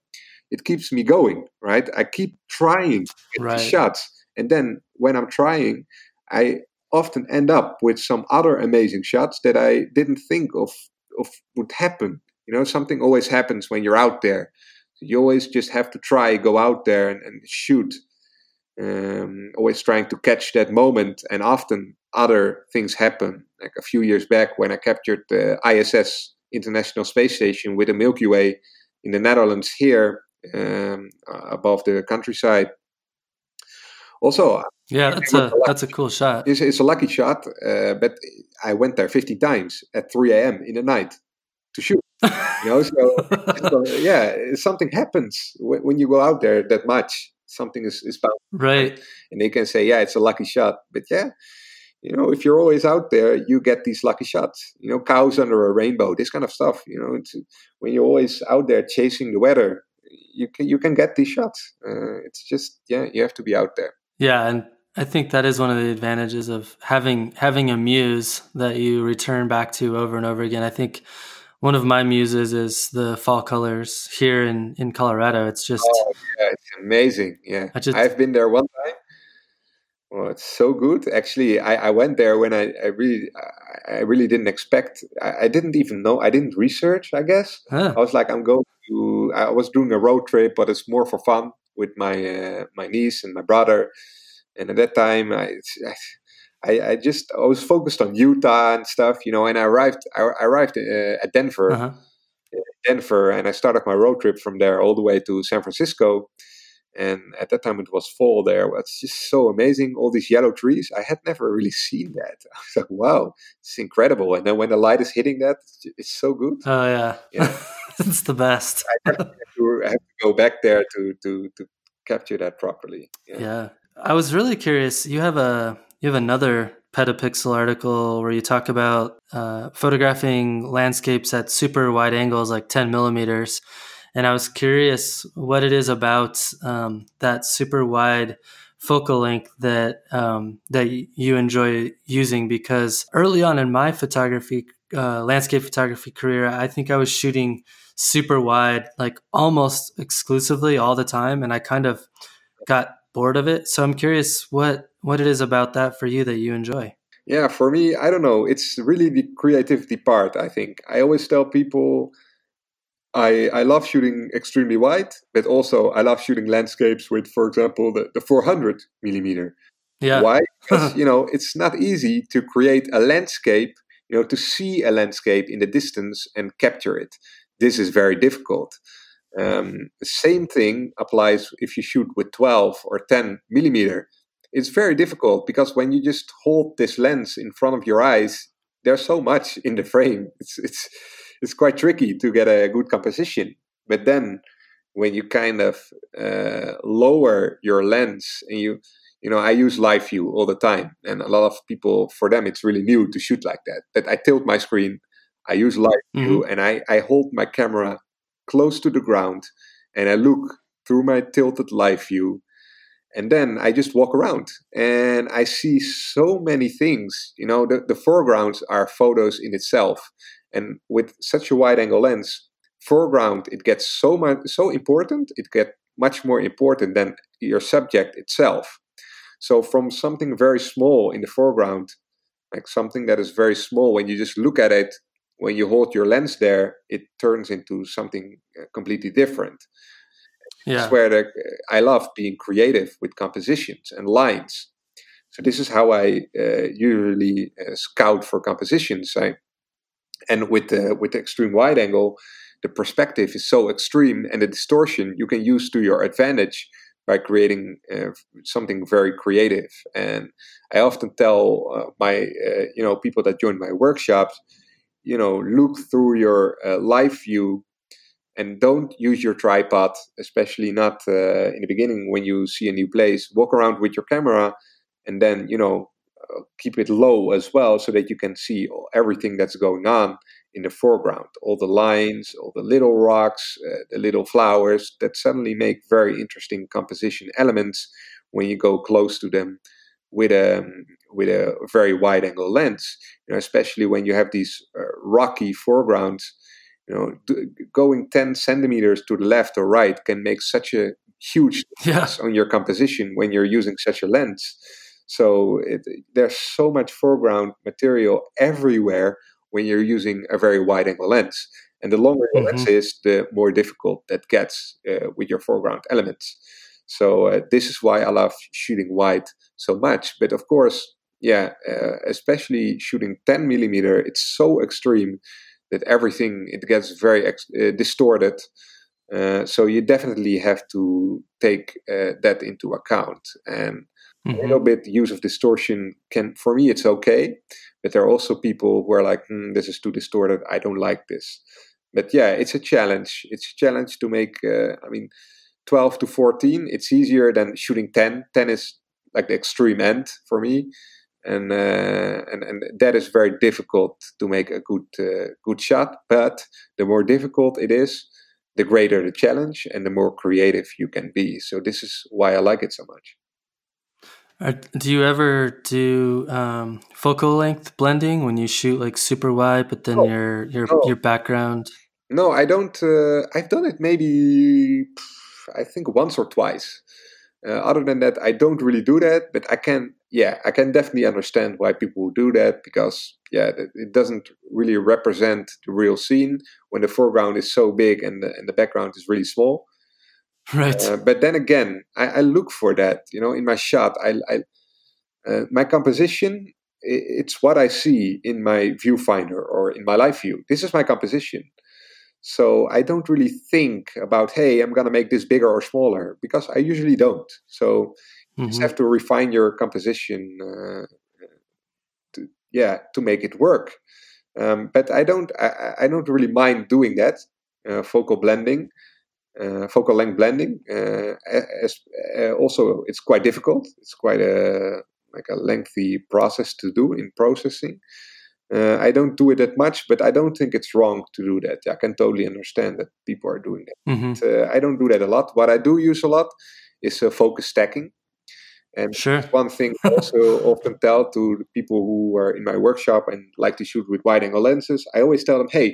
It keeps me going, right? I keep trying to get right. the shots. And then when I'm trying, I often end up with some other amazing shots that I didn't think of, of would happen. You know, something always happens when you're out there. You always just have to try, go out there and, and shoot. Um, always trying to catch that moment, and often other things happen. Like a few years back when I captured the I S S, International Space Station, with the Milky Way in the Netherlands here, um, above the countryside. Also, yeah, that's a, a lucky, that's a cool shot. It's, it's a lucky shot, uh, but I went there fifty times at three a.m. in the night to shoot. You know, so, so yeah, something happens when, when you go out there that much. Something is, is bound. Right. And they can say, yeah, it's a lucky shot. But yeah, you know, if you're always out there, you get these lucky shots. You know, cows under a rainbow, this kind of stuff. You know, it's, when you're always out there chasing the weather, you can you can get these shots. Uh, it's just, yeah, you have to be out there. Yeah, and I think that is one of the advantages of having having a muse that you return back to over and over again. I think one of my muses is the fall colors here in, in Colorado. It's just... Oh, yeah, it's amazing. Yeah. I just, I've been there one time. Oh, it's so good. Actually, I, I went there when I, I really I really didn't expect... I, I didn't even know. I didn't research, I guess. Huh. I was like, I'm going to... I was doing a road trip, but it's more for fun with my uh, my niece and my brother. And at that time, I... I I, I just I was focused on Utah and stuff, you know. And I arrived I, I arrived uh, at Denver, uh-huh. Denver, and I started my road trip from there all the way to San Francisco. And at that time, it was fall there. It's just so amazing, all these yellow trees. I had never really seen that. I was like, wow, it's incredible. And then when the light is hitting that, it's, it's so good. Oh yeah, yeah. It's the best. I, have to, I have to go back there to to to capture that properly. Yeah, yeah. I was really curious. You have a You have another Petapixel article where you talk about uh, photographing landscapes at super wide angles, like ten millimeters. And I was curious what it is about um, that super wide focal length that um, that you enjoy using, because early on in my photography, uh, landscape photography career, I think I was shooting super wide, like almost exclusively all the time. And I kind of got bored of it. So I'm curious what, what it is about that for you that you enjoy. Yeah, for me, I don't know. It's really the creativity part, I think. I always tell people I I love shooting extremely wide, but also I love shooting landscapes with, for example, the, the four hundred millimeter. Yeah. Why? Because, you know, it's not easy to create a landscape, you know, to see a landscape in the distance and capture it. This is very difficult. Um, the same thing applies if you shoot with twelve or ten millimeter. It's very difficult because when you just hold this lens in front of your eyes, there's so much in the frame. It's it's it's quite tricky to get a good composition. But then when you kind of uh, lower your lens and you, you know, I use live view all the time. And a lot of people, for them, it's really new to shoot like that. But I tilt my screen, I use live view, mm-hmm. and I, I hold my camera close to the ground and I look through my tilted live view. And then I just walk around and I see so many things. You know, the, the foregrounds are photos in itself. And with such a wide angle lens, foreground, it gets so much, so important. It gets much more important than your subject itself. So from something very small in the foreground, like something that is very small, when you just look at it, when you hold your lens there, it turns into something completely different. Yeah. It's where the, I love being creative with compositions and lines. So this is how I uh, usually uh, scout for compositions. I, and with the with the extreme wide angle, the perspective is so extreme, and the distortion you can use to your advantage by creating uh, something very creative. And I often tell uh, my uh, you know people that join my workshops, you know, look through your uh, live view. And don't use your tripod, especially not uh, in the beginning when you see a new place. Walk around with your camera and then, you know, uh, keep it low as well so that you can see everything that's going on in the foreground. All the lines, all the little rocks, uh, the little flowers that suddenly make very interesting composition elements when you go close to them with a, with a very wide angle lens. You know, especially when you have these uh, rocky foregrounds. You know, going ten centimeters to the left or right can make such a huge difference yeah. on your composition when you're using such a lens. So it, there's so much foreground material everywhere when you're using a very wide angle lens. And the longer the mm-hmm. lens is, the more difficult that gets uh, with your foreground elements. So uh, this is why I love shooting wide so much. But of course, yeah, uh, especially shooting ten millimeter, it's so extreme that everything, it gets very ex- uh, distorted. Uh, so you definitely have to take uh, that into account. And mm-hmm. a little bit use of distortion can, for me, it's okay. But there are also people who are like, mm, this is too distorted. I don't like this. But yeah, it's a challenge. It's a challenge to make, uh, I mean, twelve to fourteen. It's easier than shooting ten. ten is like the extreme end for me. And, uh, and and that is very difficult to make a good uh, good shot. But the more difficult it is, the greater the challenge and the more creative you can be. So this is why I like it so much. Are, do you ever do um, focal length blending when you shoot like super wide, but then no, your your no. your background? No, I don't. Uh, I've done it maybe I think once or twice. Uh, other than that, I don't really do that, but I can, yeah, I can definitely understand why people do that because, yeah, it doesn't really represent the real scene when the foreground is so big and the, and the background is really small. Right. Uh, but then again, I, I look for that, you know, in my shot. I, I uh, my composition, it's what I see in my viewfinder or in my live view. This is my composition. So I don't really think about, hey, I'm going to make this bigger or smaller, because I usually don't. So mm-hmm. you just have to refine your composition, uh, to, yeah, to make it work. Um, but I don't, I, I don't really mind doing that, uh, focal blending, uh, focal length blending. Uh, as, uh, also, it's quite difficult. It's quite a like a lengthy process to do in processing. Uh, I don't do it that much, but I don't think it's wrong to do that. I can totally understand that people are doing that. Mm-hmm. But, uh, I don't do that a lot. What I do use a lot is uh, focus stacking. And sure. one thing I also often tell to the people who are in my workshop and like to shoot with wide-angle lenses, I always tell them, hey,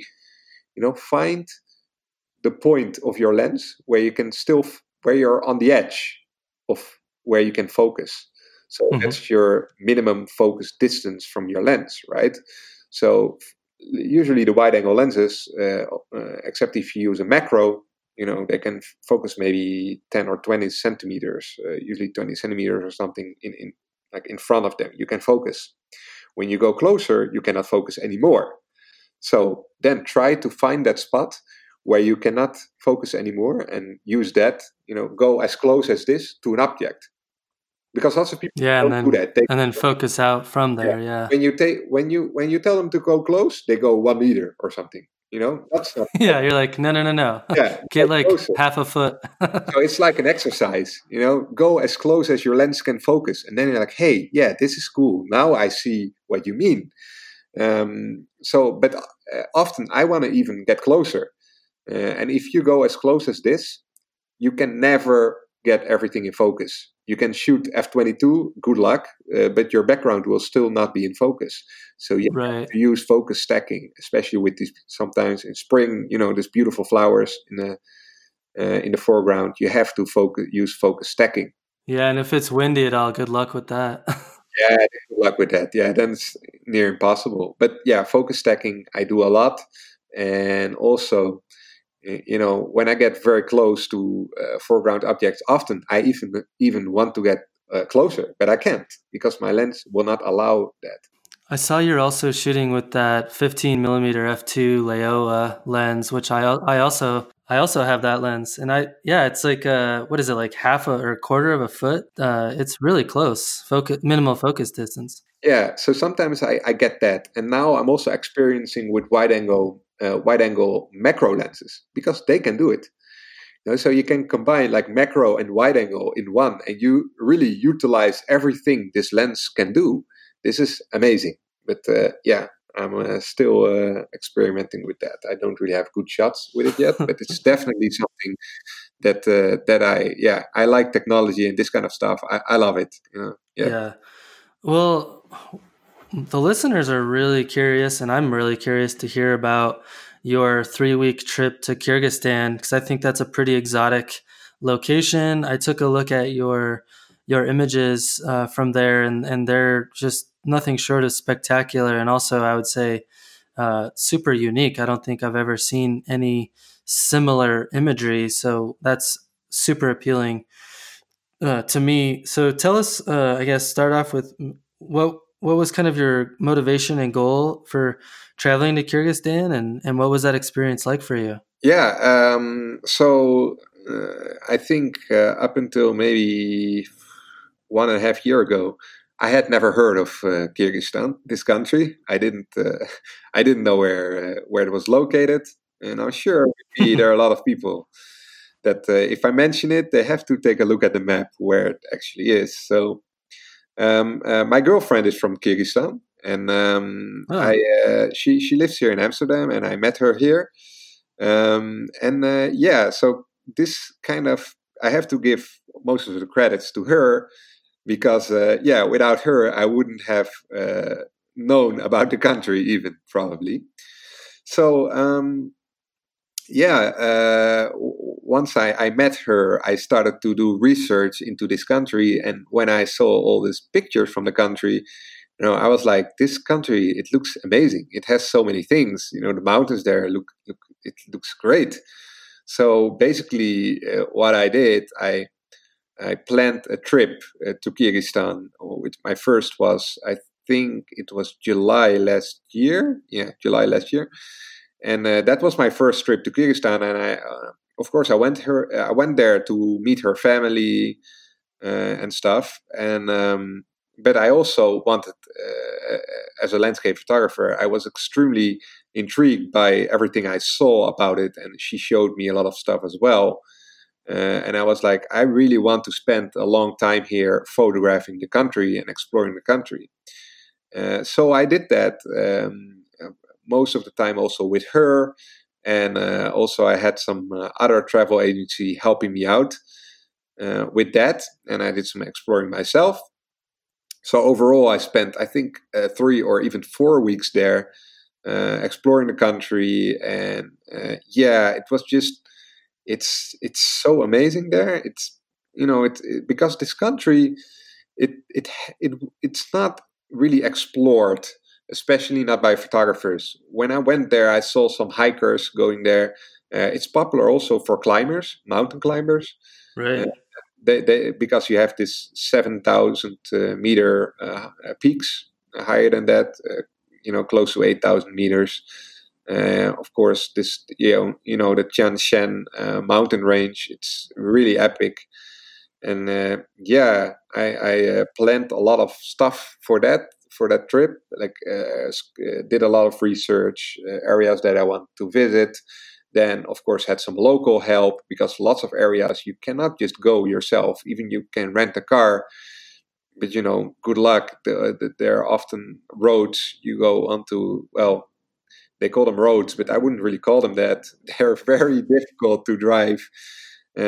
you know, find the point of your lens where you can still, f- where you're on the edge of where you can focus. So mm-hmm. that's your minimum focus distance from your lens, right? So usually the wide-angle lenses, uh, uh, except if you use a macro, you know, they can f- focus maybe ten or twenty centimeters, uh, usually twenty centimeters or something in, in like in front of them. You can focus. When you go closer, you cannot focus anymore. So then try to find that spot where you cannot focus anymore and use that, you know, go as close as this to an object. Because lots of people yeah, don't then, do that. They and then focus out from there. Yeah. yeah. When you take when you when you tell them to go close, they go one meter or something. You know, that's not yeah. You're like no no no no. Yeah, get like closer. half a foot. So it's like an exercise. You know, go as close as your lens can focus, and then you're like, hey, yeah, this is cool. Now I see what you mean. Um, so, but uh, often I want to even get closer, uh, and if you go as close as this, you can never get everything in focus. You can shoot F twenty-two, good luck, uh, but your background will still not be in focus. So you right. have to use focus stacking, especially with these, sometimes in spring, you know, these beautiful flowers in the uh, in the foreground. You have to focus, use focus stacking. Yeah, and if it's windy at all, good luck with that. yeah, good luck with that. Yeah, then it's near impossible. But yeah, focus stacking, I do a lot. And also, you know, when I get very close to uh, foreground objects, often I even even want to get uh, closer, but I can't because my lens will not allow that. I saw you're also shooting with that fifteen millimeter f two Laowa lens, which I I also I also have that lens, and I yeah, it's like a, what is it like half a, or a quarter of a foot? Uh, it's really close, focus minimal focus distance. Yeah, so sometimes I, I get that, and now I'm also experiencing with wide angle. Uh, wide-angle macro lenses because they can do it. You know, so you can combine like macro and wide-angle in one, and you really utilize everything this lens can do. This is amazing. But uh, yeah, I'm uh, still uh, experimenting with that. I don't really have good shots with it yet, but it's definitely something that uh, that I yeah I like technology and this kind of stuff. I, I love it. You know? Yeah. Yeah. Well. The listeners are really curious, and I'm really curious to hear about your three-week trip to Kyrgyzstan, because I think that's a pretty exotic location. I took a look at your your images uh, from there, and, and they're just nothing short of spectacular, and also, I would say, uh, super unique. I don't think I've ever seen any similar imagery, so that's super appealing uh, to me. So tell us, uh, I guess, start off with what... What was kind of your motivation and goal for traveling to Kyrgyzstan, and, and what was that experience like for you? Yeah, um, so uh, I think uh, up until maybe one and a half year ago, I had never heard of uh, Kyrgyzstan, this country. I didn't, uh, I didn't know where uh, where it was located, and I'm sure maybe there are a lot of people that uh, if I mention it, they have to take a look at the map where it actually is. So. Um, uh, my girlfriend is from Kyrgyzstan, and um, oh. I uh, she she lives here in Amsterdam, and I met her here. Um, and uh, yeah, so this kind of I have to give most of the credits to her because uh, yeah, without her I wouldn't have uh, known about the country even probably. So um, yeah, uh, once I, I met her, I started to do research into this country. And when I saw all these pictures from the country, you know, I was like, this country, it looks amazing. It has so many things. You know, the mountains there, look, look it looks great. So basically uh, what I did, I I planned a trip uh, to Kyrgyzstan, which my first was, I think it was July last year. Yeah, July last year. And uh, that was my first trip to Kyrgyzstan, and I, uh, of course, I went her. I went there to meet her family uh, and stuff. And um, but I also wanted, uh, as a landscape photographer, I was extremely intrigued by everything I saw about it, and she showed me a lot of stuff as well. Uh, and I was like, I really want to spend a long time here photographing the country and exploring the country. Uh, so I did that. Um, most of the time also with her, and uh, also I had some uh, other travel agency helping me out uh, with that, and I did some exploring myself. So overall I spent I think uh, three or even four weeks there uh, exploring the country, and uh, yeah it was just it's it's so amazing there. It's you know it, it because this country it it it it's not really explored, especially not by photographers. When I went there, I saw some hikers going there. Uh, it's popular also for climbers, mountain climbers, right? Uh, they, they, because you have this seven thousand uh, meter uh, peaks, higher than that, uh, you know, close to eight thousand meters. Uh, of course, this you know, you know the Tian Shan uh, mountain range. It's really epic, and uh, yeah, I, I uh, planned a lot of stuff for that. For that trip, like uh, did a lot of research, uh, areas that I want to visit. Then, of course, had some local help because lots of areas you cannot just go yourself. Even you can rent a car, but you know, good luck. The, the, there are often roads you go onto. Well, they call them roads, but I wouldn't really call them that. They're very difficult to drive, uh,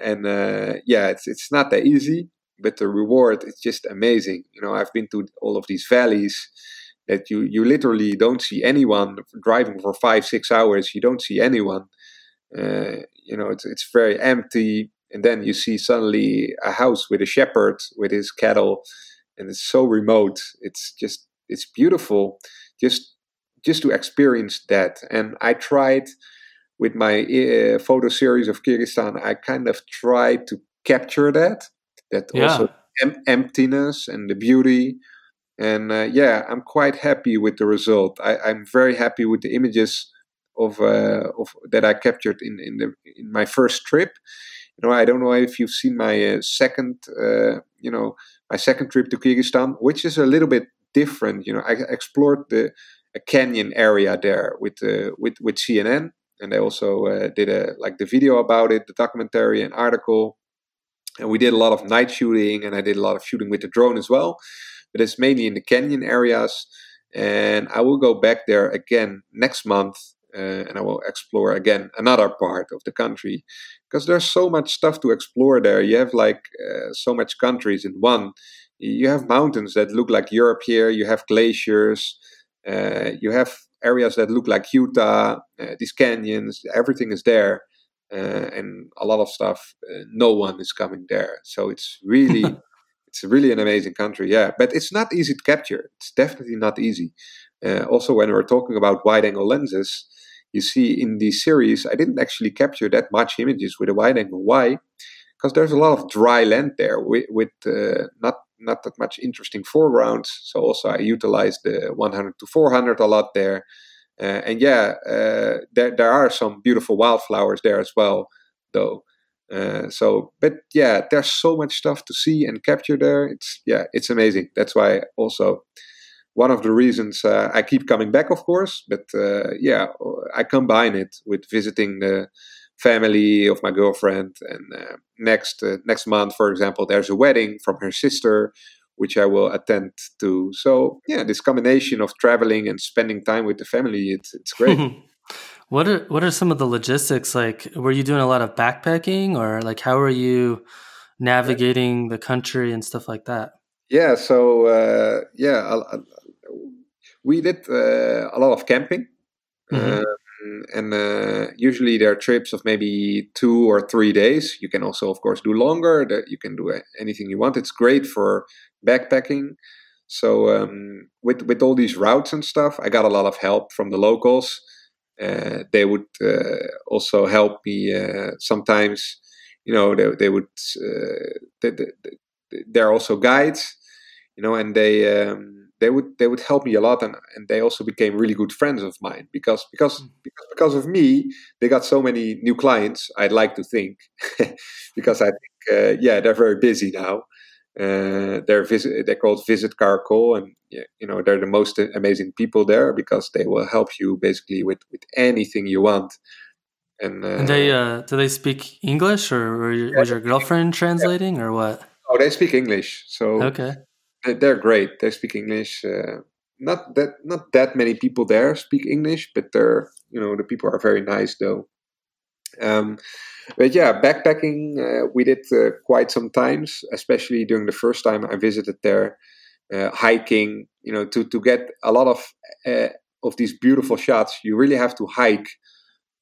and uh, yeah, it's it's not that easy. But the reward is just amazing. You know, I've been to all of these valleys that you, you literally don't see anyone driving for five, six hours. You don't see anyone. Uh, you know, it's it's very empty. And then you see suddenly a house with a shepherd with his cattle. And it's so remote. It's just, it's beautiful just, just to experience that. And I tried with my uh, photo series of Kyrgyzstan, I kind of tried to capture that. That yeah. also em- emptiness and the beauty. And uh, yeah, I'm quite happy with the result. I, I'm very happy with the images of uh, of that I captured in in, the, in my first trip. You know, I don't know if you've seen my uh, second, uh, you know, my second trip to Kyrgyzstan, which is a little bit different. You know, I explored the a canyon area there with uh, with with C N N, and they also uh, did a like the video about it, the documentary, an article. And we did a lot of night shooting, and I did a lot of shooting with the drone as well. But it's mainly in the canyon areas. And I will go back there again next month, uh, and I will explore again another part of the country. Because there's so much stuff to explore there. You have like uh, so much countries in one. You have mountains that look like Europe here. You have glaciers. Uh, you have areas that look like Utah, uh, these canyons. Everything is there. Uh, and a lot of stuff, uh, no one is coming there. So it's really, it's really an amazing country. Yeah, but it's not easy to capture. It's definitely not easy. Uh, also, when we're talking about wide-angle lenses, you see in the series, I didn't actually capture that much images with a wide-angle. Why? Because there's a lot of dry land there with, with uh, not not that much interesting foregrounds. So also I utilized the one hundred to four hundred a lot there. Uh, and yeah, uh, there there are some beautiful wildflowers there as well, though. Uh, so, but yeah, there's so much stuff to see and capture there. It's yeah, it's amazing. That's why also one of the reasons uh, I keep coming back, of course. But uh, yeah, I combine it with visiting the family of my girlfriend. And uh, next uh, next month, for example, there's a wedding from her sister, which I will attend to. So yeah, this combination of traveling and spending time with the family, it's it's great. What are what are some of the logistics like? Were you doing a lot of backpacking, or like how are you navigating the country and stuff like that? Yeah, so uh, yeah, I, I, we did uh, a lot of camping, mm-hmm. um, and uh, usually there are trips of maybe two or three days. You can also, of course, do longer. You can do anything you want. It's great for backpacking. So um, with with all these routes and stuff, I got a lot of help from the locals. Uh, they would uh, also help me uh, sometimes. You know, they they would. Uh, they, they, they're also guides. You know, and they um, they would they would help me a lot, and, and they also became really good friends of mine because because because because of me, they got so many new clients. I'd like to think because I think uh, yeah, they're very busy now. Uh, they're visit, they're called Visit Caracol, and you know they're the most amazing people there because they will help you basically with, with anything you want. And, uh, and they uh, do they speak English, or were you, yeah, was your girlfriend translating, yeah. or what? Oh, they speak English, so okay, they're great. They speak English. Uh, not that not that many people there speak English, but they're you know the people are very nice though. Um, but yeah, backpacking uh, we did uh, quite some times, especially during the first time I visited there. Uh, hiking, you know, to, to get a lot of uh, of these beautiful shots, you really have to hike,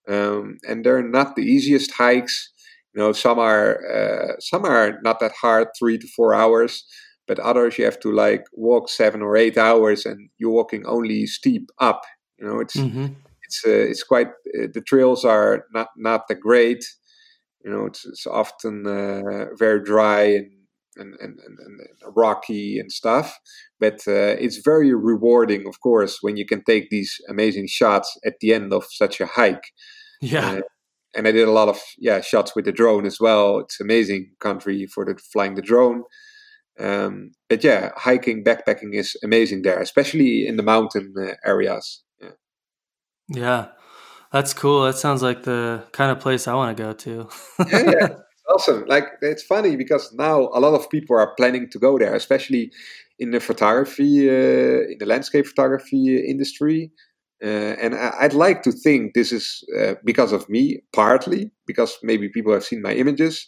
um, and they're not the easiest hikes. You know, some are uh, some are not that hard, three to four hours. but others you have to like walk seven or eight hours and you're walking only steep up. You know, it's mm-hmm. it's uh, it's quite uh, the trails are not not that great. You know, it's, it's often uh, very dry and and, and, and and rocky and stuff. But uh, it's very rewarding, of course, when you can take these amazing shots at the end of such a hike. Yeah. Uh, and I did a lot of yeah shots with the drone as well. It's amazing country for the, flying the drone. Um, but yeah, hiking, backpacking is amazing there, especially in the mountain uh, areas. Yeah. Yeah, that's cool. That sounds like the kind of place I want to go to. yeah, yeah, it's awesome. Like, it's funny because now a lot of people are planning to go there, especially in the photography, uh, in the landscape photography industry. Uh, and I, I'd like to think this is uh, because of me, partly because maybe people have seen my images.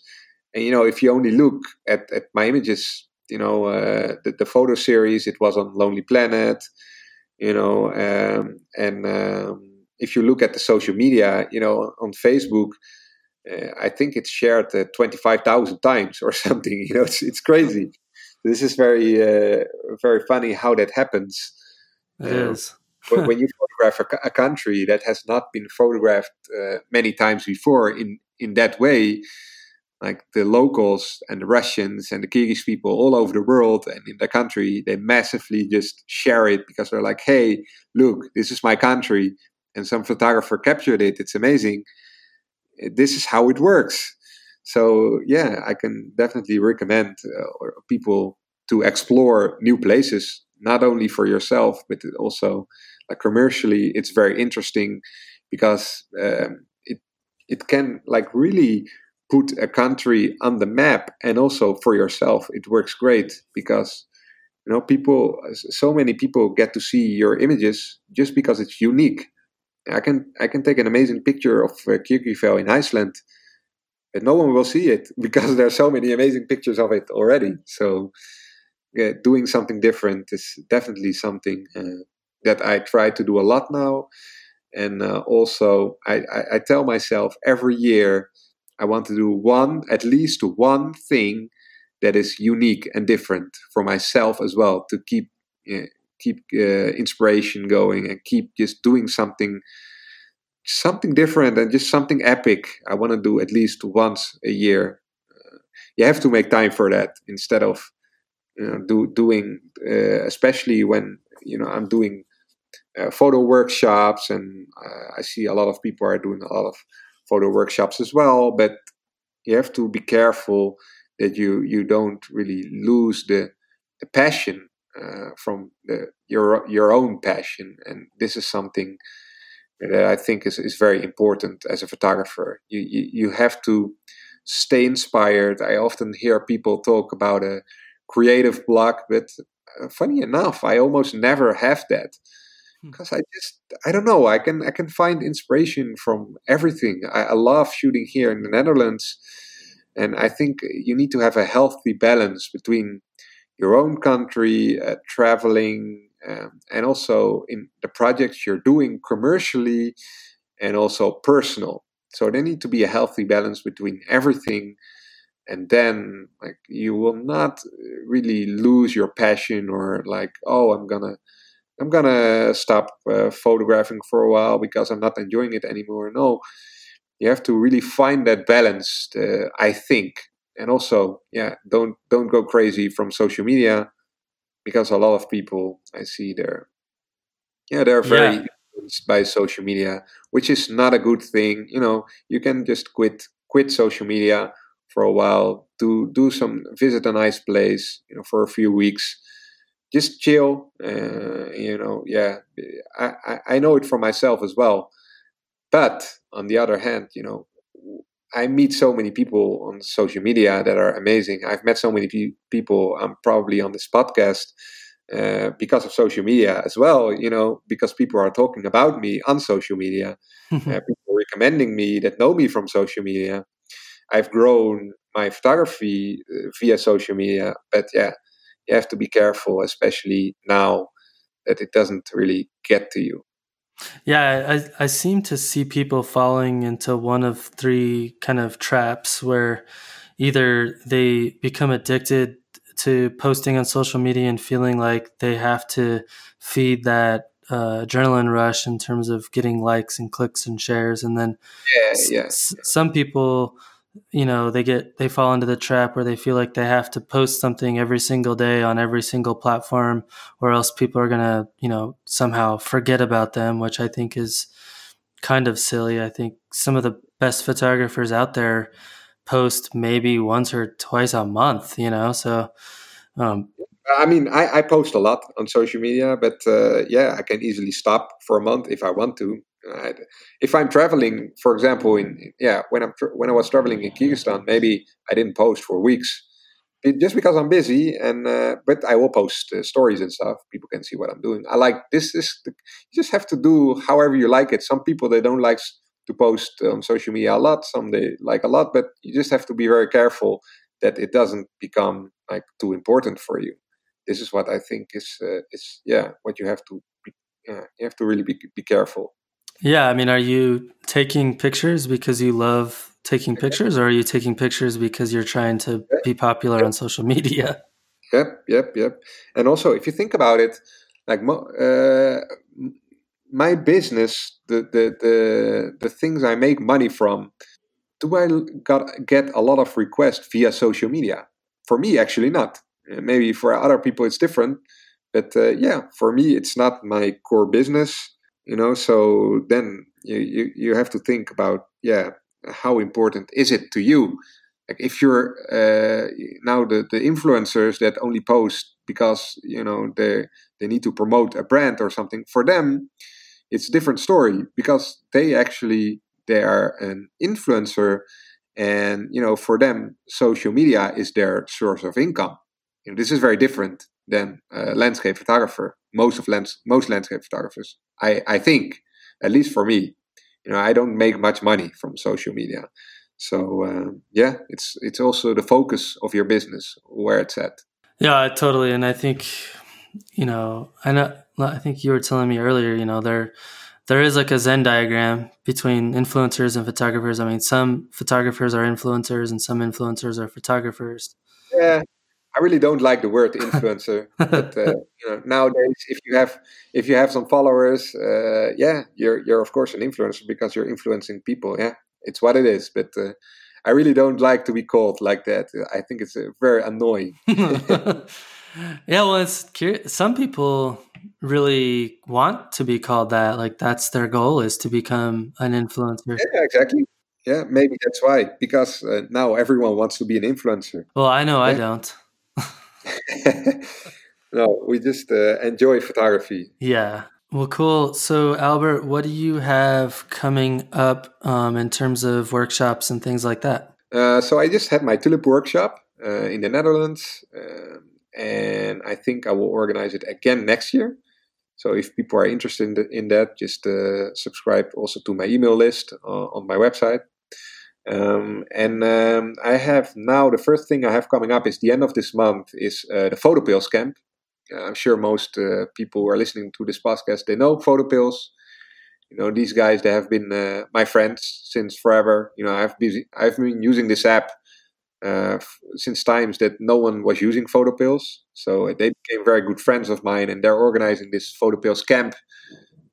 And, you know, if you only look at, at my images, you know, uh, the, the photo series, it was on Lonely Planet, you know, um, and um, if you look at the social media, you know, on Facebook, uh, I think it's shared uh, twenty-five thousand times or something, you know, it's it's crazy. This is very, uh, very funny how that happens. It uh, is. When you photograph a, a country that has not been photographed uh, many times before in, in that way, like the locals and the Russians and the Kyrgyz people all over the world and in the country, they massively just share it because they're like, hey, look, this is my country. And some photographer captured it. It's amazing. This is how it works. So, yeah, I can definitely recommend uh, people to explore new places, not only for yourself, but also like commercially. It's very interesting because um, it it can like really put a country on the map, and also for yourself, it works great because, you know, people, so many people get to see your images just because it's unique. I can I can take an amazing picture of uh, Kirkjufell in Iceland, and no one will see it because there are so many amazing pictures of it already. So yeah, doing something different is definitely something uh, that I try to do a lot now. And uh, also I, I, I tell myself every year, I want to do one, at least one thing that is unique and different for myself as well, to keep uh, keep uh, inspiration going and keep just doing something something different and just something epic. I want to do at least once a year. Uh, you have to make time for that instead of you know, do, doing, uh, especially when you know I'm doing uh, photo workshops and uh, I see a lot of people are doing a lot of photo workshops as well, but you have to be careful that you, you don't really lose the, the passion uh, from the, your your own passion. And this is something that I think is, is very important as a photographer. You, you you have to stay inspired. I often hear people talk about a creative block, but funny enough, I almost never have that. Because I just, I don't know, I can I can find inspiration from everything. I, I love shooting here in the Netherlands. And I think you need to have a healthy balance between your own country, uh, traveling, um, and also in the projects you're doing commercially and also personal. So there need to be a healthy balance between everything. And then like you will not really lose your passion or like, oh, I'm going to, I'm going to stop uh, photographing for a while because I'm not enjoying it anymore. No, you have to really find that balance, uh, I think. And also, yeah, don't don't go crazy from social media because a lot of people I see they're, yeah, they're very yeah. influenced by social media, which is not a good thing. You know, you can just quit quit social media for a while, do, do some, visit a nice place, you know, for a few weeks. Just chill, uh, you know, yeah, I, I, I know it for myself as well. But on the other hand, you know, I meet so many people on social media that are amazing. I've met so many pe- people, I'm probably on this podcast uh, because of social media as well, you know, because people are talking about me on social media, uh, people recommending me that know me from social media. I've grown my photography uh, via social media, but yeah. You have to be careful, especially now, that it doesn't really get to you. Yeah, I, I seem to see people falling into one of three kind of traps where either they become addicted to posting on social media and feeling like they have to feed that uh, adrenaline rush in terms of getting likes and clicks and shares. And then yeah, s- yeah. S- some people, you know, they get, they fall into the trap where they feel like they have to post something every single day on every single platform, or else people are going to, you know, somehow forget about them, which I think is kind of silly. I think some of the best photographers out there post maybe once or twice a month, you know? So, um, I mean, I, I post a lot on social media, but uh, yeah, I can easily stop for a month if I want to. I, if I'm traveling, for example, in yeah, when I'm tra- when I was traveling in Kyrgyzstan, maybe I didn't post for weeks, it, just because I'm busy. And uh, but I will post uh, stories and stuff. People can see what I'm doing. I like this. This the, you just have to do however you like it. Some people, they don't like to post on social media a lot. Some they like a lot, but you just have to be very careful that it doesn't become like too important for you. This is what I think is uh, is yeah what you have to be, yeah, you have to really be be careful. Yeah, I mean, are you taking pictures because you love taking pictures, or are you taking pictures because you're trying to be popular yep. on social media? Yep, yep, yep. And also, if you think about it, like uh, my business, the, the the the things I make money from, do I got get a lot of requests via social media? For me, actually, not. Maybe for other people, it's different. But uh, yeah, for me, it's not my core business. You know, so then you, you, you have to think about, yeah, how important is it to you? Like if you're uh, now the, the influencers that only post because, you know, they they need to promote a brand or something, for them, it's a different story because they actually, they are an influencer and, you know, for them, social media is their source of income. You know, this is very different than a landscape photographer. Most of lands, most landscape photographers, I, I think, at least for me, you know, I don't make much money from social media. So uh, yeah, it's it's also the focus of your business where it's at. Yeah, totally. And I think, you know, I know, I think you were telling me earlier, you know, there there is like a Venn diagram between influencers and photographers. I mean, some photographers are influencers, and some influencers are photographers. Yeah. I really don't like the word influencer, but uh, you know, nowadays, if you have if you have some followers, uh, yeah, you're you're of course an influencer because you're influencing people. Yeah, it's what it is. But uh, I really don't like to be called like that. I think it's uh, very annoying. Yeah, well, it's curious. Some people really want to be called that. Like that's their goal, is to become an influencer. Yeah, exactly. Yeah, maybe that's why, because uh, now everyone wants to be an influencer. Well, I know yeah. I don't. No, we just uh, enjoy photography. Yeah. Well, cool. So, Albert, what do you have coming up um, in terms of workshops and things like that? Uh, so, I just had my tulip workshop uh, in the Netherlands, um, and I think I will organize it again next year. So, if people are interested in, the, in that, just uh, subscribe also to my email list uh, on my website. Um, and um, I have now, the first thing I have coming up is the end of this month is uh, the PhotoPills camp. Uh, I'm sure most uh, people who are listening to this podcast, they know PhotoPills. You know, these guys, they have been uh, my friends since forever. You know, I've been, I've been using this app uh, f- since times that no one was using PhotoPills. So they became very good friends of mine, and they're organizing this PhotoPills camp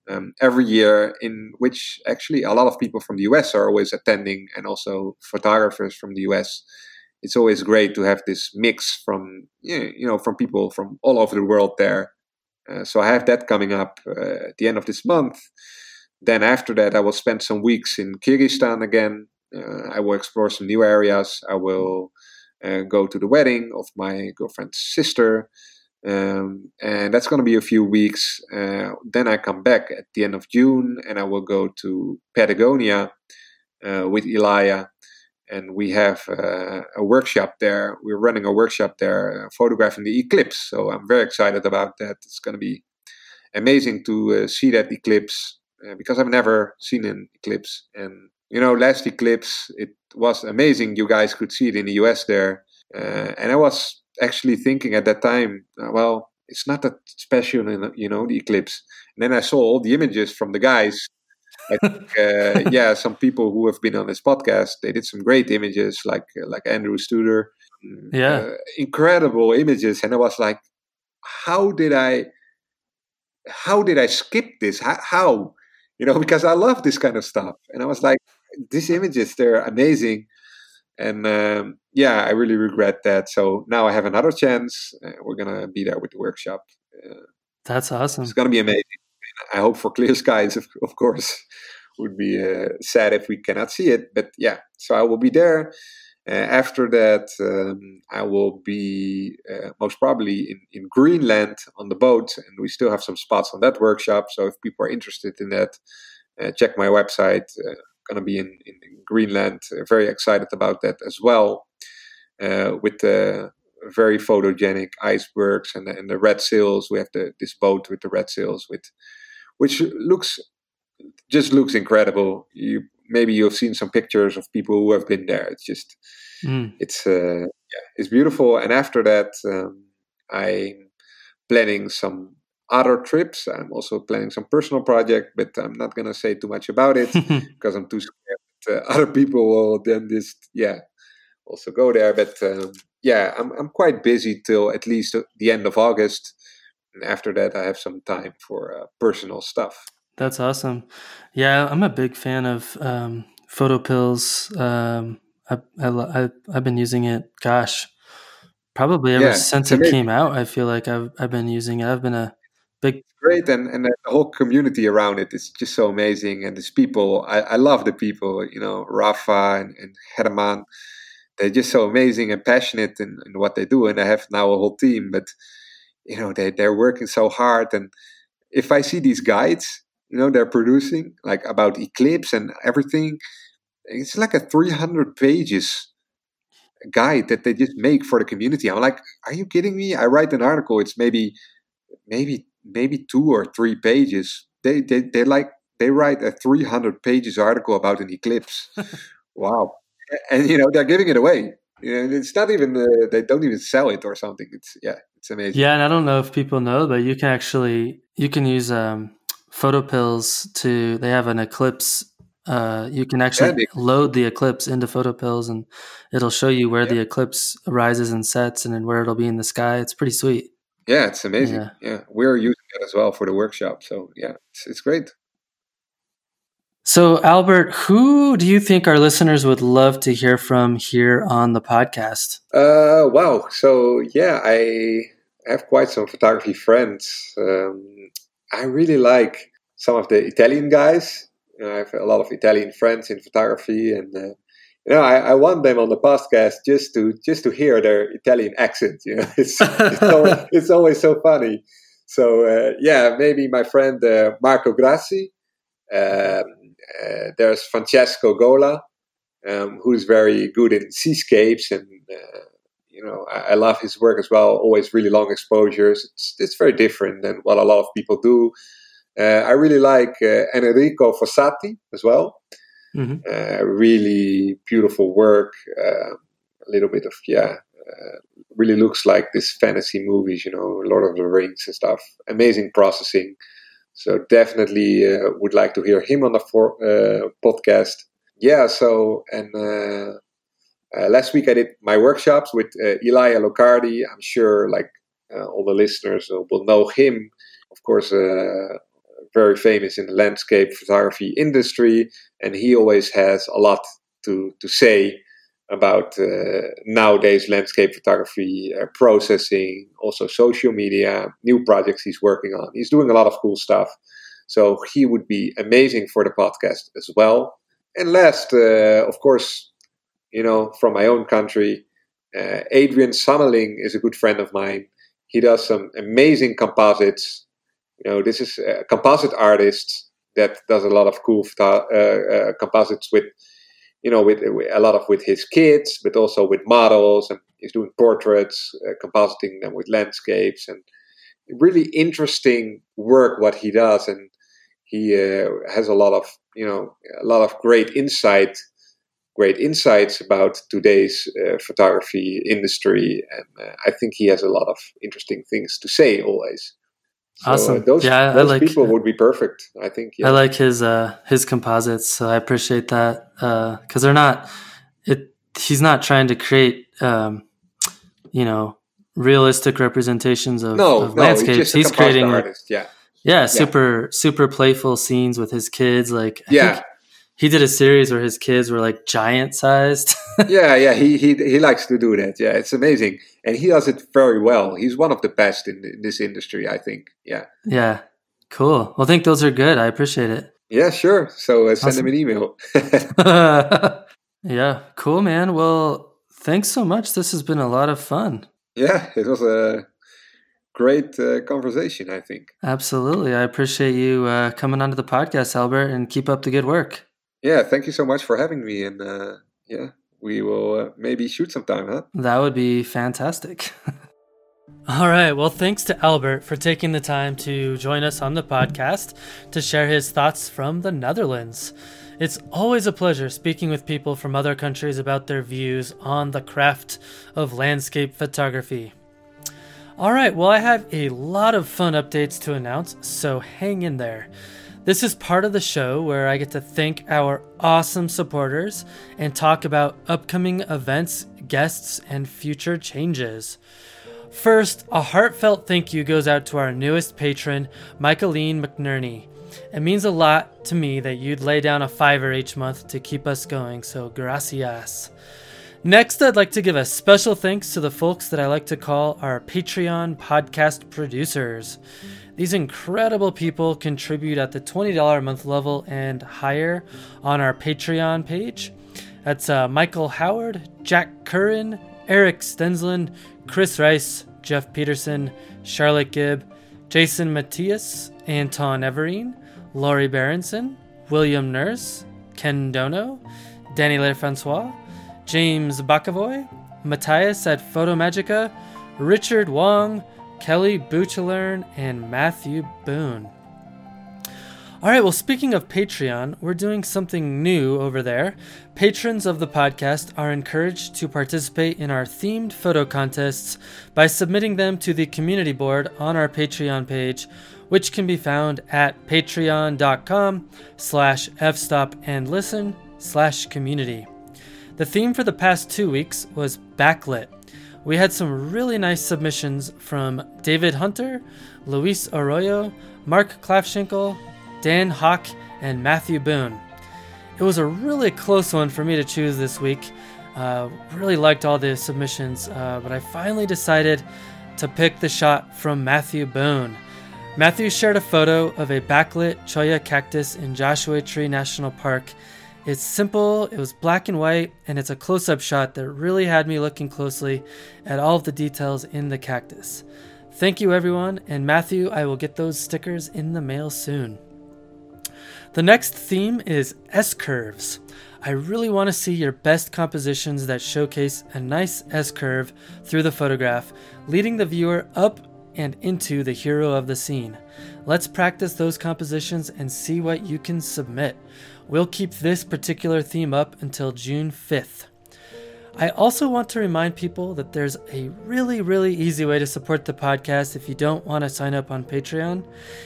Um, every year, in which actually a lot of people from the U S are always attending, and also photographers from the U S. It's always great to have this mix from, you know, from people from all over the world there. Uh, so I have that coming up uh, at the end of this month. Then after that, I will spend some weeks in Kyrgyzstan again. Uh, I will explore some new areas. I will uh, go to the wedding of my girlfriend's sister. Um, and that's going to be a few weeks. Uh, then I come back at the end of June, and I will go to Patagonia uh, with Elia, and we have uh, a workshop there. We're running a workshop there, uh, photographing the eclipse. So I'm very excited about that. It's going to be amazing to uh, see that eclipse uh, because I've never seen an eclipse. And you know, last eclipse, it was amazing. You guys could see it in the U S there, uh, and I was actually thinking at that time, well, it's not that special, you know, the eclipse. And then I saw all the images from the guys. I think, uh, yeah, some people who have been on this podcast, they did some great images, like like Andrew Studer. yeah. uh, incredible images, and I was like, how did I, how did I skip this? How, how, you know, because I love this kind of stuff, and I was like, these images, they're amazing, and um, yeah, I really regret that. So now I have another chance. Uh, we're gonna be there with the workshop. Uh, That's awesome. It's gonna be amazing. I hope for clear skies, of, of course. Would be uh, sad if we cannot see it, but yeah, so I will be there. Uh, after that, um, I will be uh, most probably in, in Greenland on the boat, and we still have some spots on that workshop. So if people are interested in that, uh, check my website. Uh, I'm going to be in, in Greenland. Uh, very excited about that as well, uh, with the very photogenic icebergs and the, and the red sails. We have the, this boat with the red sails, with which looks just looks incredible. You. Maybe you've seen some pictures of people who have been there. It's just, mm. it's uh, yeah, it's beautiful. And after that, um, I'm planning some other trips. I'm also planning some personal project, but I'm not going to say too much about it because I'm too scared. Uh, other people will then just, yeah, also go there. But um, yeah, I'm I'm quite busy till at least the end of August. And after that, I have some time for uh, personal stuff. That's awesome. Yeah, I'm a big fan of um, PhotoPills. Um, I, I, I, I've been using it, gosh, probably ever yeah, since it amazing. came out. I feel like I've I've been using it. I've been a big... Great, and, and the whole community around it is just so amazing. And these people, I, I love the people, you know, Rafa and, and Herman. They're just so amazing and passionate in, in what they do. And I have now a whole team, but, you know, they, they're working so hard. And if I see these guides... You know, they're producing like about eclipse and everything. It's like a three hundred pages guide that they just make for the community. I'm like, are you kidding me? I write an article. It's maybe, maybe, maybe two or three pages. They, they, they like, they write a three hundred pages article about an eclipse. Wow. And you know, they're giving it away. You know, it's not even, uh, they don't even sell it or something. It's yeah, it's amazing. Yeah. And I don't know if people know, but you can actually, you can use, um, PhotoPills to they have an eclipse uh you can actually load the eclipse into PhotoPills, and it'll show you where yeah. the eclipse rises and sets and then where it'll be in the sky. It's pretty sweet. Yeah, it's amazing. Yeah, yeah. We're using it as well for the workshop, so yeah, it's, it's great. So Albert, who do you think our listeners would love to hear from here on the podcast? Uh wow so yeah, I have quite some photography friends. um I really like some of the Italian guys. You know, I have a lot of Italian friends in photography, and uh, you know, I, I want them on the podcast just to just to hear their Italian accent. You know, it's it's, always, it's always so funny. So uh, yeah, maybe my friend uh, Marco Grassi. Um, uh, there's Francesco Gola, um, who's very good in seascapes, and uh, you know, I love his work as well. Always really long exposures. It's, it's very different than what a lot of people do. Uh, I really like uh, Enrico Fossati as well. Mm-hmm. Uh, really beautiful work. Uh, a little bit of yeah, uh, really looks like this fantasy movies. You know, Lord of the Rings and stuff. Amazing processing. So definitely uh, would like to hear him on the for, uh, podcast. Yeah. So and. Uh, Uh, last week I did my workshops with uh, Elia Locardi. I'm sure like uh, all the listeners will know him. Of course, uh, very famous in the landscape photography industry. And he always has a lot to, to say about uh, nowadays landscape photography, uh, processing, also social media, new projects he's working on. He's doing a lot of cool stuff. So he would be amazing for the podcast as well. And last, uh, of course... You know, from my own country, uh, Adrian Sonneling is a good friend of mine. He does some amazing composites. You know, this is a composite artist that does a lot of cool photo- uh, uh, composites with, you know, with, with a lot of with his kids, but also with models. And he's doing portraits, uh, compositing them with landscapes, and really interesting work what he does. And he uh, has a lot of, you know, a lot of great insight. Great insights about today's uh, photography industry, and uh, I think he has a lot of interesting things to say always. So, awesome! Uh, those yeah, those I like, people would be perfect. I think yeah. I like his uh, his composites, so I appreciate that because uh, they're not. It he's not trying to create um, you know, realistic representations of, no, of no, landscapes. He's, he's creating like, yeah. yeah, yeah, super super playful scenes with his kids. Like, I yeah. think he did a series where his kids were like giant sized. yeah, yeah, he he he likes to do that. Yeah, it's amazing, and he does it very well. He's one of the best in, in this industry, I think. Yeah. Yeah. Cool. Well, I think those are good. I appreciate it. Yeah, sure. So uh, send awesome. him an email. Yeah. Cool, man. Well, thanks so much. This has been a lot of fun. Yeah, it was a great uh, conversation, I think. Absolutely. I appreciate you uh, coming onto the podcast, Albert, and keep up the good work. Yeah, thank you so much for having me. And uh, yeah, we will uh, maybe shoot sometime, huh? That would be fantastic. All right. Well, thanks to Albert for taking the time to join us on the podcast to share his thoughts from the Netherlands. It's always a pleasure speaking with people from other countries about their views on the craft of landscape photography. All right. Well, I have a lot of fun updates to announce, so hang in there. This is part of the show where I get to thank our awesome supporters and talk about upcoming events, guests, and future changes. First, a heartfelt thank you goes out to our newest patron, Michaeline McNerney. It means a lot to me that you'd lay down a fiver each month to keep us going, so gracias. Next, I'd like to give a special thanks to the folks that I like to call our Patreon podcast producers. These incredible people contribute at the twenty dollars a month level and higher on our Patreon page. That's uh, Michael Howard, Jack Curran, Eric Stensland, Chris Rice, Jeff Peterson, Charlotte Gibb, Jason Matias, Anton Everine, Laurie Berenson, William Nurse, Ken Dono, Danny LeFrancois, James Bakavoy, Matthias at Photomagica, Richard Wong, Kelly Buchalern, and Matthew Boone. All right, well, speaking of Patreon, we're doing something new over there. Patrons of the podcast are encouraged to participate in our themed photo contests by submitting them to the community board on our Patreon page, which can be found at patreon.com slash fstopandlisten slash community. The theme for the past two weeks was backlit. We had some really nice submissions from David Hunter, Luis Arroyo, Mark Klafschinkel, Dan Hawk, and Matthew Boone. It was a really close one for me to choose this week. Uh, really liked all the submissions, uh, but I finally decided to pick the shot from Matthew Boone. Matthew shared a photo of a backlit Cholla cactus in Joshua Tree National Park. It's simple, it was black and white, and it's a close-up shot that really had me looking closely at all of the details in the cactus. Thank you, everyone, and Matthew, I will get those stickers in the mail soon. The next theme is S-curves. I really want to see your best compositions that showcase a nice S-curve through the photograph, leading the viewer up and into the hero of the scene. Let's practice those compositions and see what you can submit. We'll keep this particular theme up until June fifth. I also want to remind people that there's a really, really easy way to support the podcast if you don't want to sign up on Patreon.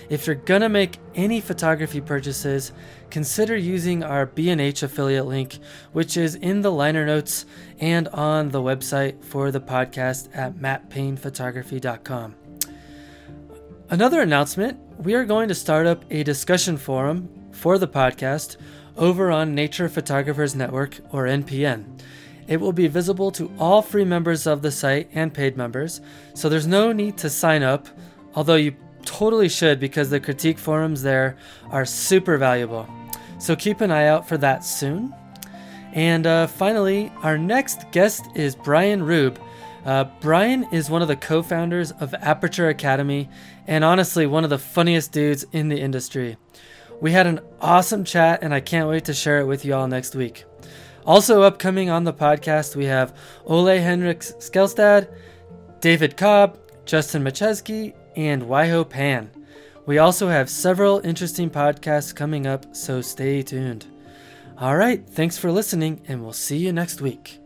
If you're going to make any photography purchases, consider using our B and H affiliate link, which is in the liner notes and on the website for the podcast at matt payne photography dot com. Another announcement, we are going to start up a discussion forum for the podcast over on Nature Photographers Network, or N P N. It will be visible to all free members of the site and paid members, so there's no need to sign up, although you totally should because the critique forums there are super valuable. So keep an eye out for that soon. And uh, finally, our next guest is Brian Rube. Uh, Brian is one of the co-founders of Aperture Academy and honestly one of the funniest dudes in the industry. We had an awesome chat and I can't wait to share it with you all next week. Also upcoming on the podcast, we have Ole Henrik Skelstad, David Cobb, Justin Macheski, and Waiho Pan. We also have several interesting podcasts coming up, so stay tuned. All right, thanks for listening, and we'll see you next week.